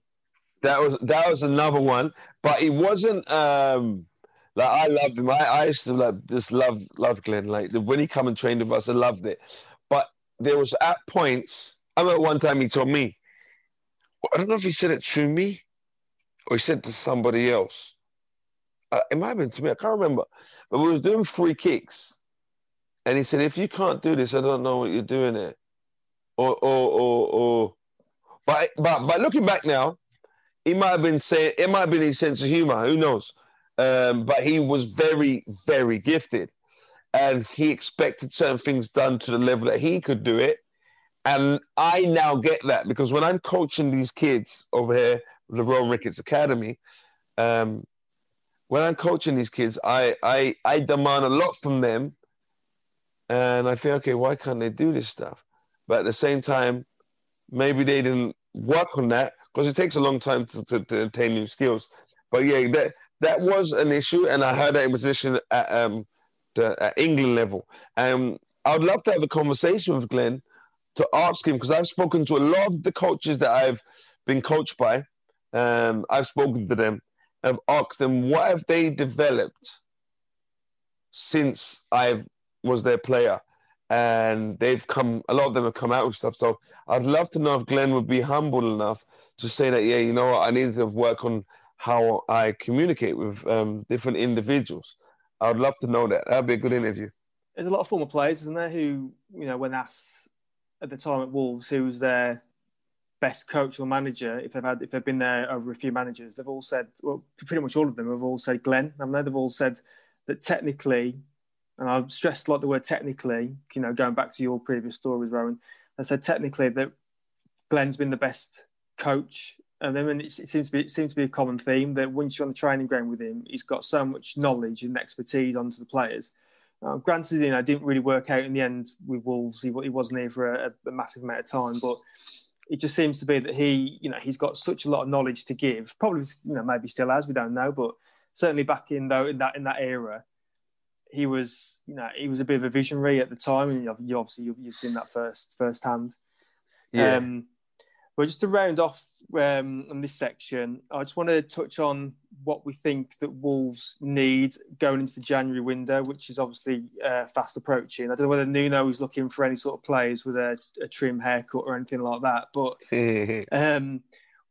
That was that was another one, but he wasn't. Um, like I loved him. I, I used to like just love love Glenn. Like when he come and trained with us, I loved it. But there was at points. I remember one time he told me, I don't know if he said it to me or he said it to somebody else. Uh, it might have been to me, I can't remember. But we was doing free kicks. And he said, if you can't do this, I don't know what you're doing there. Or, or, or, or. But, but, but looking back now, he might have been saying, it might have been his sense of humor, who knows? Um, but he was very, very gifted. And he expected certain things done to the level that he could do it. And I now get that because when I'm coaching these kids over here, the Royal Ricketts Academy, um, when I'm coaching these kids, I, I I demand a lot from them. And I think, okay, why can't they do this stuff? But at the same time, maybe they didn't work on that because it takes a long time to, to, to attain new skills. But yeah, that that was an issue. And I heard that in position at, um, the, at England level. Um, I would love to have a conversation with Glenn to ask him, because I've spoken to a lot of the coaches that I've been coached by. Um, I've spoken to them. I've asked them, what have they developed since I was their player? And they've come, a lot of them have come out with stuff. So I'd love to know if Glenn would be humble enough to say that, yeah, you know what, I need to work on how I communicate with um, different individuals. I'd love to know that. That'd be a good interview. There's a lot of former players, isn't there, who, you know, when asked at the time at Wolves, who was their best coach or manager, if they've had, if they've been there over a few managers, they've all said, well, pretty much all of them have all said Glenn, haven't they? They've all said that technically, and I've stressed like the word technically, you know, going back to your previous stories, Rowan, they said technically that Glenn's been the best coach, and then it seems to be it seems to be a common theme that once you're on the training ground with him, he's got so much knowledge and expertise onto the players. Uh, granted, you know, it didn't really work out in the end with Wolves. He, he wasn't here for a, a massive amount of time, but it just seems to be that he, you know, he's got such a lot of knowledge to give. Probably, you know, maybe still has, we don't know, but certainly back in though in that in that era, he was, you know, he was a bit of a visionary at the time, and you obviously you've seen that first firsthand. Yeah. Um, but just to round off um, on this section, I just want to touch on what we think that Wolves need going into the January window, which is obviously uh, fast approaching. I don't know whether Nuno is looking for any sort of players with a, a trim haircut or anything like that, but um,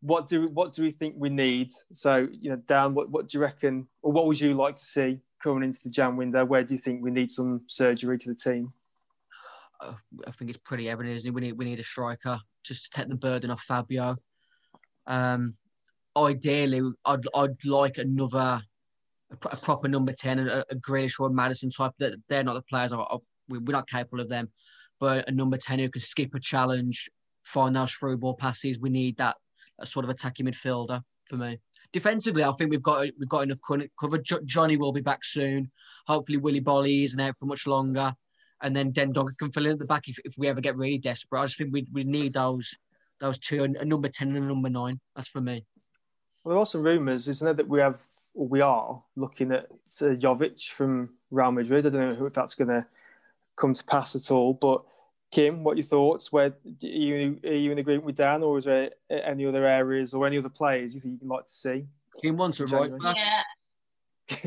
what do what do we think we need? So, you know, Dan, what, what do you reckon, or what would you like to see coming into the Jan window? Where do you think we need some surgery to the team? I think it's pretty evident, isn't it? We need, we need a striker just to take the burden off Fabio. Um, ideally, I'd I'd like another a proper number ten, a, a Grealish or a Maddison type. That they're not the players. I, I, we're not capable of them. But a number ten who can skip a challenge, find those through ball passes. We need that, that sort of attacking midfielder for me. Defensively, I think we've got we've got enough cover. Jo- Johnny will be back soon. Hopefully, Willy Boly isn't out for much longer. And then Den Donker can fill in at the back if, if we ever get really desperate. I just think we we need those those two, a number ten and a number nine. That's for me. Well, there are some rumours, isn't there, that we have or we are looking at uh, Jovic from Real Madrid. I don't know if that's going to come to pass at all. But Kim, what are your thoughts? Where are you are you in agreement with Dan, or is there any other areas or any other players you think you'd like to see? Kim wants a right back.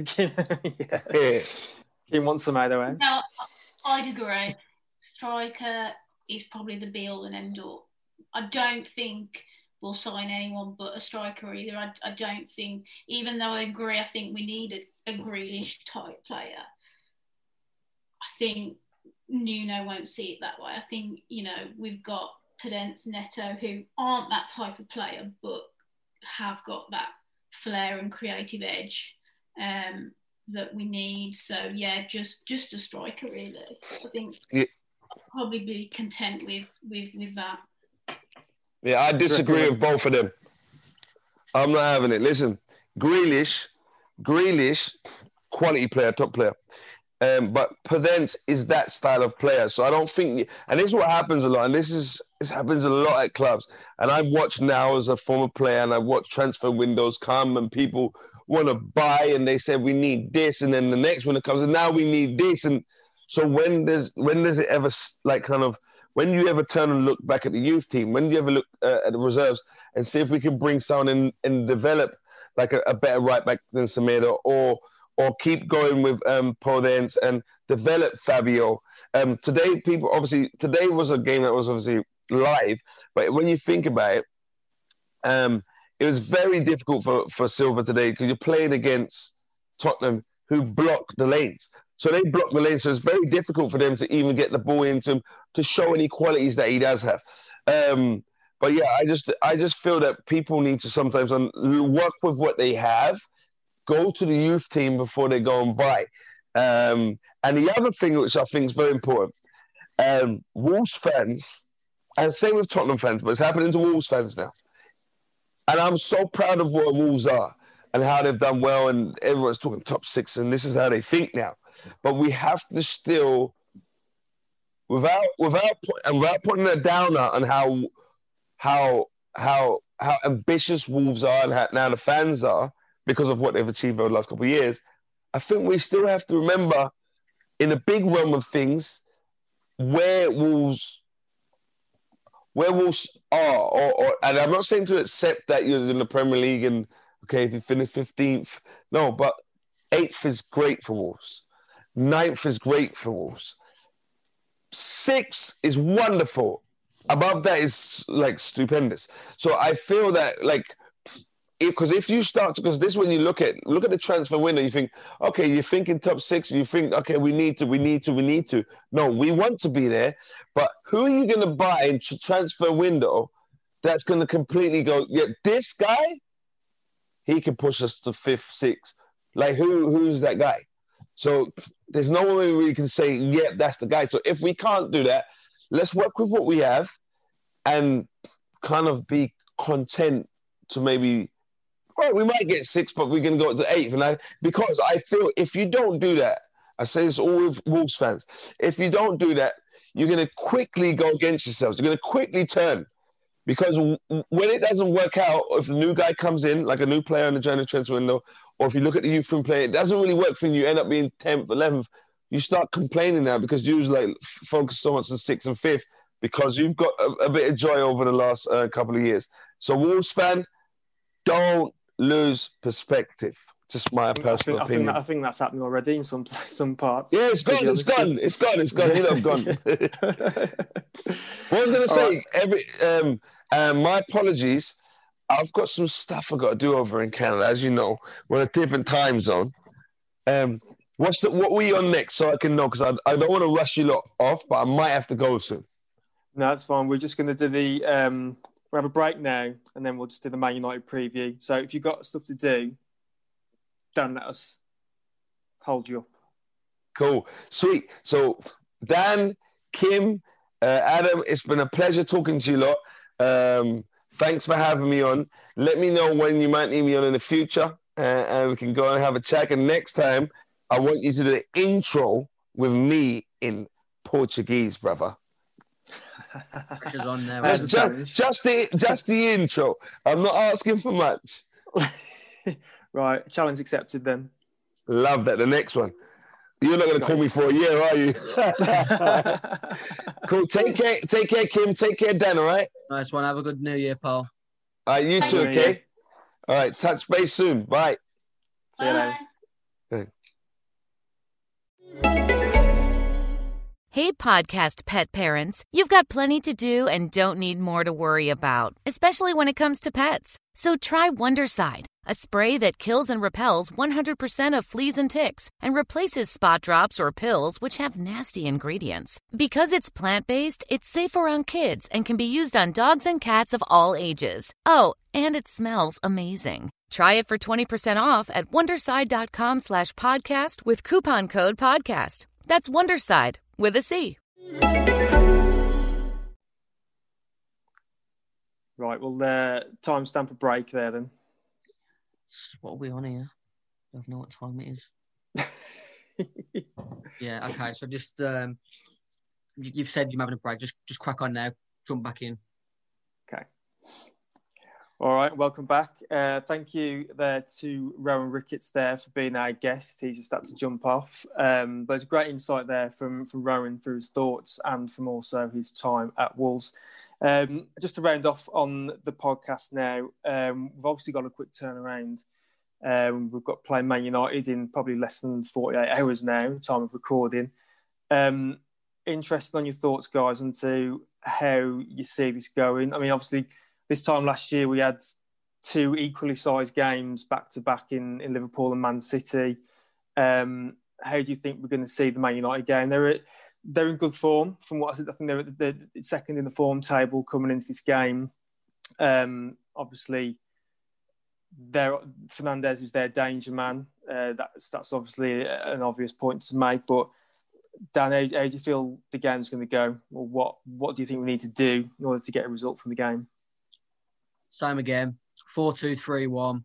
Yeah. yeah. yeah. Kim wants them either way. No. I'd agree. Striker is probably the be all and end all. I don't think we'll sign anyone but a striker either. I, I don't think, even though I agree, I think we need a, a Grealish type player. I think Nuno won't see it that way. I think, you know, we've got Podence, Neto, who aren't that type of player, but have got that flair and creative edge. Um, that we need. So yeah, just just a striker really. I think yeah. I'll probably be content with, with with that. Yeah, I disagree with both of them. I'm not having it. Listen, Grealish, Grealish, quality player, top player. Um, but Podence is that style of player. So I don't think, and this is what happens a lot, and this is this happens a lot at clubs. And I've watched now as a former player, and I've watched transfer windows come and people want to buy, and they said we need this, and then the next one that comes, and now we need this. And so when does when does it ever like kind of when you ever turn and look back at the youth team, when do you ever look uh, at the reserves and see if we can bring someone in and develop like a, a better right back than Semedo, or or keep going with um, Podence and develop Fabio. Um, today, people obviously today was a game that was obviously live, but when you think about it, um, it was very difficult for, for Silva today because you're playing against Tottenham who block the lanes. So they block the lane, so it's very difficult for them to even get the ball into him to show any qualities that he does have. Um, but yeah, I just I just feel that people need to sometimes un- work with what they have, go to the youth team before they go and buy. Um, and the other thing which I think is very important, um, Wolves fans, and same with Tottenham fans, but it's happening to Wolves fans now. And I'm so proud of what Wolves are and how they've done well, and everyone's talking top six, and this is how they think now. But we have to still, without without and without putting a downer on how how how how ambitious Wolves are and how now the fans are because of what they've achieved over the last couple of years. I think we still have to remember, in the big realm of things, where Wolves where Wolves are, or, or and I'm not saying to accept that you're in the Premier League and okay if you finish fifteenth, no, but eighth is great for Wolves. Ninth is great for Wolves. Six is wonderful. Above that is like stupendous. So I feel that like, because if, if you start to, because this when you look at look at the transfer window, you think, okay, you're thinking top six. You think, okay, we need to, we need to, we need to. No, we want to be there, but who are you going to buy in t- transfer window that's going to completely go? Yeah, this guy, he can push us to fifth, sixth. Like who? Who's that guy? So there's no way we can say, yeah, that's the guy. So if we can't do that, let's work with what we have and kind of be content to maybe, well, we might get six, but we can go to eighth. And I, because I feel if you don't do that, I say this all with Wolves fans, if you don't do that, you're going to quickly go against yourselves. You're going to quickly turn. Because when it doesn't work out, if a new guy comes in, like a new player in the January transfer window, or if you look at the youth from play, it doesn't really work for you. You end up being tenth, eleventh. You start complaining now because you was like focused so much on sixth and fifth because you've got a, a bit of joy over the last uh, couple of years. So Wolves fan, don't lose perspective. Just my personal I think, opinion. I think, that, I think that's happening already in some some parts. Yeah, it's gone. It's gone. It's gone. It's gone. You know, I've gone. What I was going to say, right. every. Um, And my apologies, I've got some stuff I've got to do over in Canada. As you know, we're in a different time zone. Um, what's the, what were you on next so I can know? Because I, I don't want to rush you lot off, but I might have to go soon. No, that's fine. We're just going to do the... Um, we'll have a break now, and then we'll just do the Man United preview. So if you've got stuff to do, don't let us hold you up. Cool. Sweet. So Dan, Kim, uh, Adam, it's been a pleasure talking to you lot. Um, thanks for having me on. Let me know when you might need me on in the future, uh, and we can go and have a chat. And next time, I want you to do the intro with me in Portuguese, brother. on there, just, just, just the just the intro. I'm not asking for much. Right, challenge accepted then. Love that. The next one. You're not going to call me for a year, are you? Cool. Take care, take care, Kim. Take care, Dan, all right? Nice one. Have a good New Year, pal. All right, you Thank too, you. Okay? All right, touch base soon. Bye. See Bye. you later. Bye. Hey, podcast pet parents. You've got plenty to do and don't need more to worry about, especially when it comes to pets. So try Wonderside, a spray that kills and repels one hundred percent of fleas and ticks and replaces spot drops or pills which have nasty ingredients. Because it's plant-based, it's safe around kids and can be used on dogs and cats of all ages. Oh, and it smells amazing. Try it for twenty percent off at Wonderside.com slash podcast with coupon code podcast. That's Wonderside with a C. Right, well, uh, timestamp a break there then. What are we on here? I don't know what time it is. Yeah, okay. So just um, you've said you're having a break. Just, just crack on now. Jump back in. Okay. All right, welcome back. Uh, thank you there to Rowan Ricketts there for being our guest. He just had to jump off. Um, but it's great insight there from, from Rowan through his thoughts and from also his time at Wolves. Um, just to round off on the podcast now, um, we've obviously got a quick turnaround. Um, we've got playing Man United in probably less than forty-eight hours now, time of recording. Um, interested on your thoughts, guys, and to how you see this going. I mean, obviously, this time last year we had two equally sized games back to back in in Liverpool and Man City. Um, how do you think we're going to see the Man United game? They're at, they're in good form from what I think. They're at the, the second in the form table coming into this game. Um, obviously, There, Fernandez is their danger man. Uh, that's that's obviously an obvious point to make. But Dan, how, how do you feel the game's going to go, or what what do you think we need to do in order to get a result from the game? Same again, four two three one.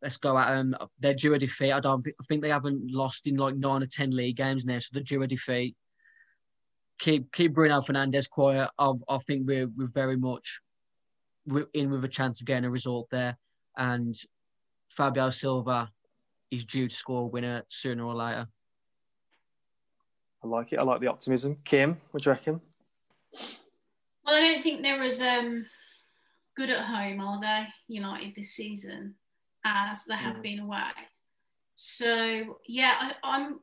Let's go at them. They're due a defeat. I don't. I think they haven't lost in like nine or ten league games now, so they're due a defeat. Keep keep Bruno Fernandes quiet. I've, I think we're we're very much in with a chance of getting a result there. And Fabio Silva is due to score a winner sooner or later. I like it. I like the optimism. Kim, what do you reckon? Well, I don't think they're as um, good at home, are they, United this season, as they have mm. been away. So, yeah, I, I'm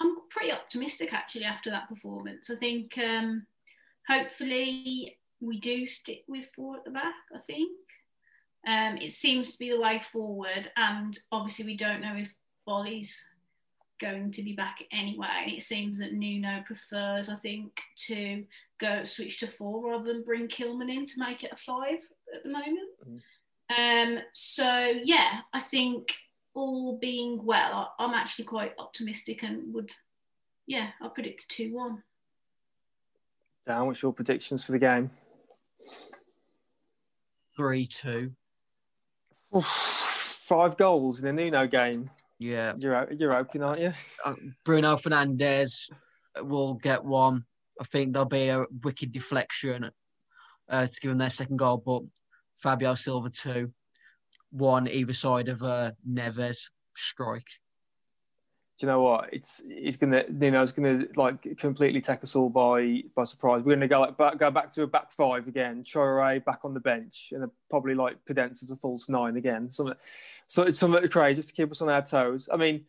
I'm pretty optimistic, actually, after that performance. I think um, hopefully we do stick with four at the back, I think. Um, it seems to be the way forward, and obviously we don't know if Boly's going to be back anyway, and it seems that Nuno prefers, I think, to go switch to four rather than bring Kilman in to make it a five at the moment. Mm. Um, so, yeah, I think all being well, I, I'm actually quite optimistic and would, yeah, I'll predict a two one. Dan, what's your predictions for the game? three two. Oof, five goals in a Nuno game. Yeah. You're you're open, aren't you? Bruno Fernandes will get one. I think there'll be a wicked deflection uh, to give him their second goal, but Fabio Silva two. One either side of a Neves strike. Do you know what? It's it's gonna Nuno's gonna like completely take us all by by surprise. We're gonna go like back, go back to a back five again. Traoré back on the bench, and probably like Podence as a false nine again. Something, so it's something crazy just to keep us on our toes. I mean,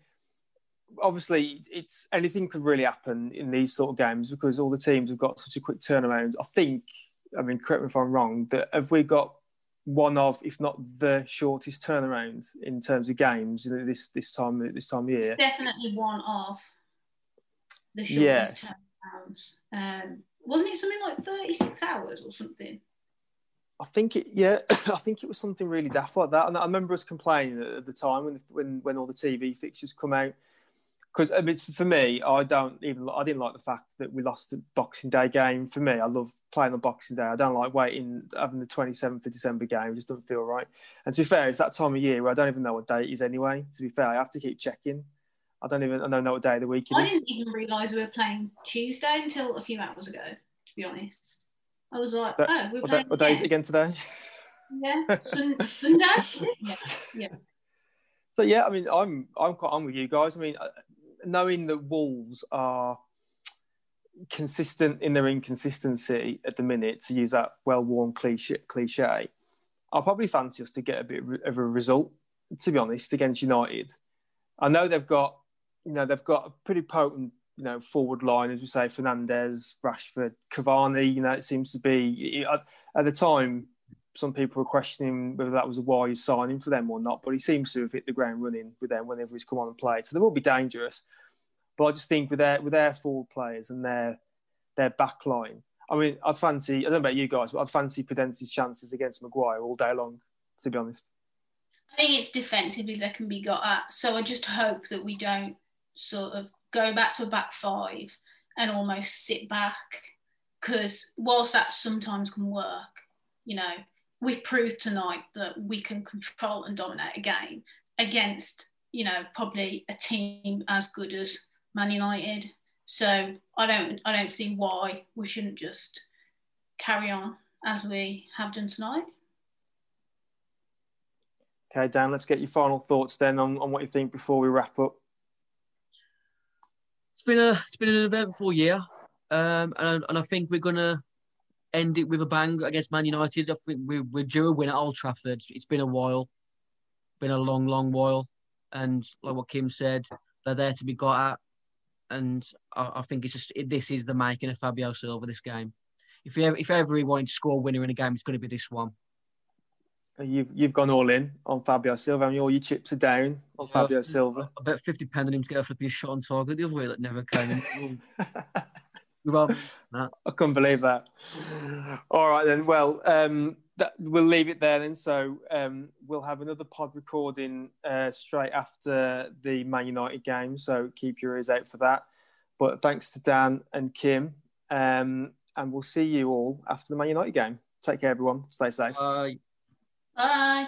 obviously, it's anything could really happen in these sort of games because all the teams have got such a quick turnaround. I think, I mean, correct me if I'm wrong, that have we got one of, if not the shortest turnaround in terms of games this this time this time of year. It's definitely one of the shortest yeah. turnarounds. Um, wasn't it something like thirty-six hours or something? I think it. Yeah, I think it was something really daft like that. And I remember us complaining at the time when when when all the T V fixtures come out. Because I mean, for me, I don't even. I didn't like the fact that we lost the Boxing Day game. For me, I love playing on Boxing Day. I don't like waiting, having the twenty-seventh of December game. It just doesn't feel right. And to be fair, it's that time of year where I don't even know what day it is anyway. To be fair, I have to keep checking. I don't even I don't know what day of the week it is. I didn't even realise we were playing Tuesday until a few hours ago, to be honest. I was like, that, oh, we're what playing. Day, what day is it again today? Yeah, Sunday. yeah, yeah. So yeah, I mean, I'm I'm quite on with you guys. I mean. I, Knowing that Wolves are consistent in their inconsistency at the minute, to use that well-worn cliche, I'll probably fancy us to get a bit of a result, to be honest, against United. I know they've got, you know, they've got a pretty potent, you know, forward line, as we say, Fernandes, Rashford, Cavani. You know, it seems to be at the time some people were questioning whether that was a wise signing for them or not, but he seems to have hit the ground running with them whenever he's come on and played. So they will be dangerous. But I just think with their with their forward players and their their back line, I mean, I'd fancy, I don't know about you guys, but I'd fancy Pudence's chances against Maguire all day long, to be honest. I think it's defensively that can be got at. So I just hope that we don't sort of go back to a back five and almost sit back, because whilst that sometimes can work, you know, we've proved tonight that we can control and dominate a game against, you know, probably a team as good as Man United. So I don't, I don't see why we shouldn't just carry on as we have done tonight. Okay, Dan, let's get your final thoughts then on, on what you think before we wrap up. It's been a it's been an eventful year, um, and and I think we're gonna end it with a bang against Man United. I think we, we're due a win at Old Trafford. It's, it's been a while, been a long, long while, and like what Kim said, they're there to be got at, and I, I think it's just it, this is the making of Fabio Silva. This game, if you if ever he wanted to score a winner in a game, it's going to be this one. You've you've gone all in on Fabio Silva. I mean, all your chips are down on yeah, Fabio Silva. I bet fifty pound on him to get a flipping shot on target the other way that never came. Well, nah. I couldn't believe that. All right then. Well, um, that, we'll leave it there then. So um, we'll have another pod recording uh, straight after the Man United game. So keep your ears out for that. But thanks to Dan and Kim, um, and we'll see you all after the Man United game. Take care, everyone. Stay safe. Bye. Bye.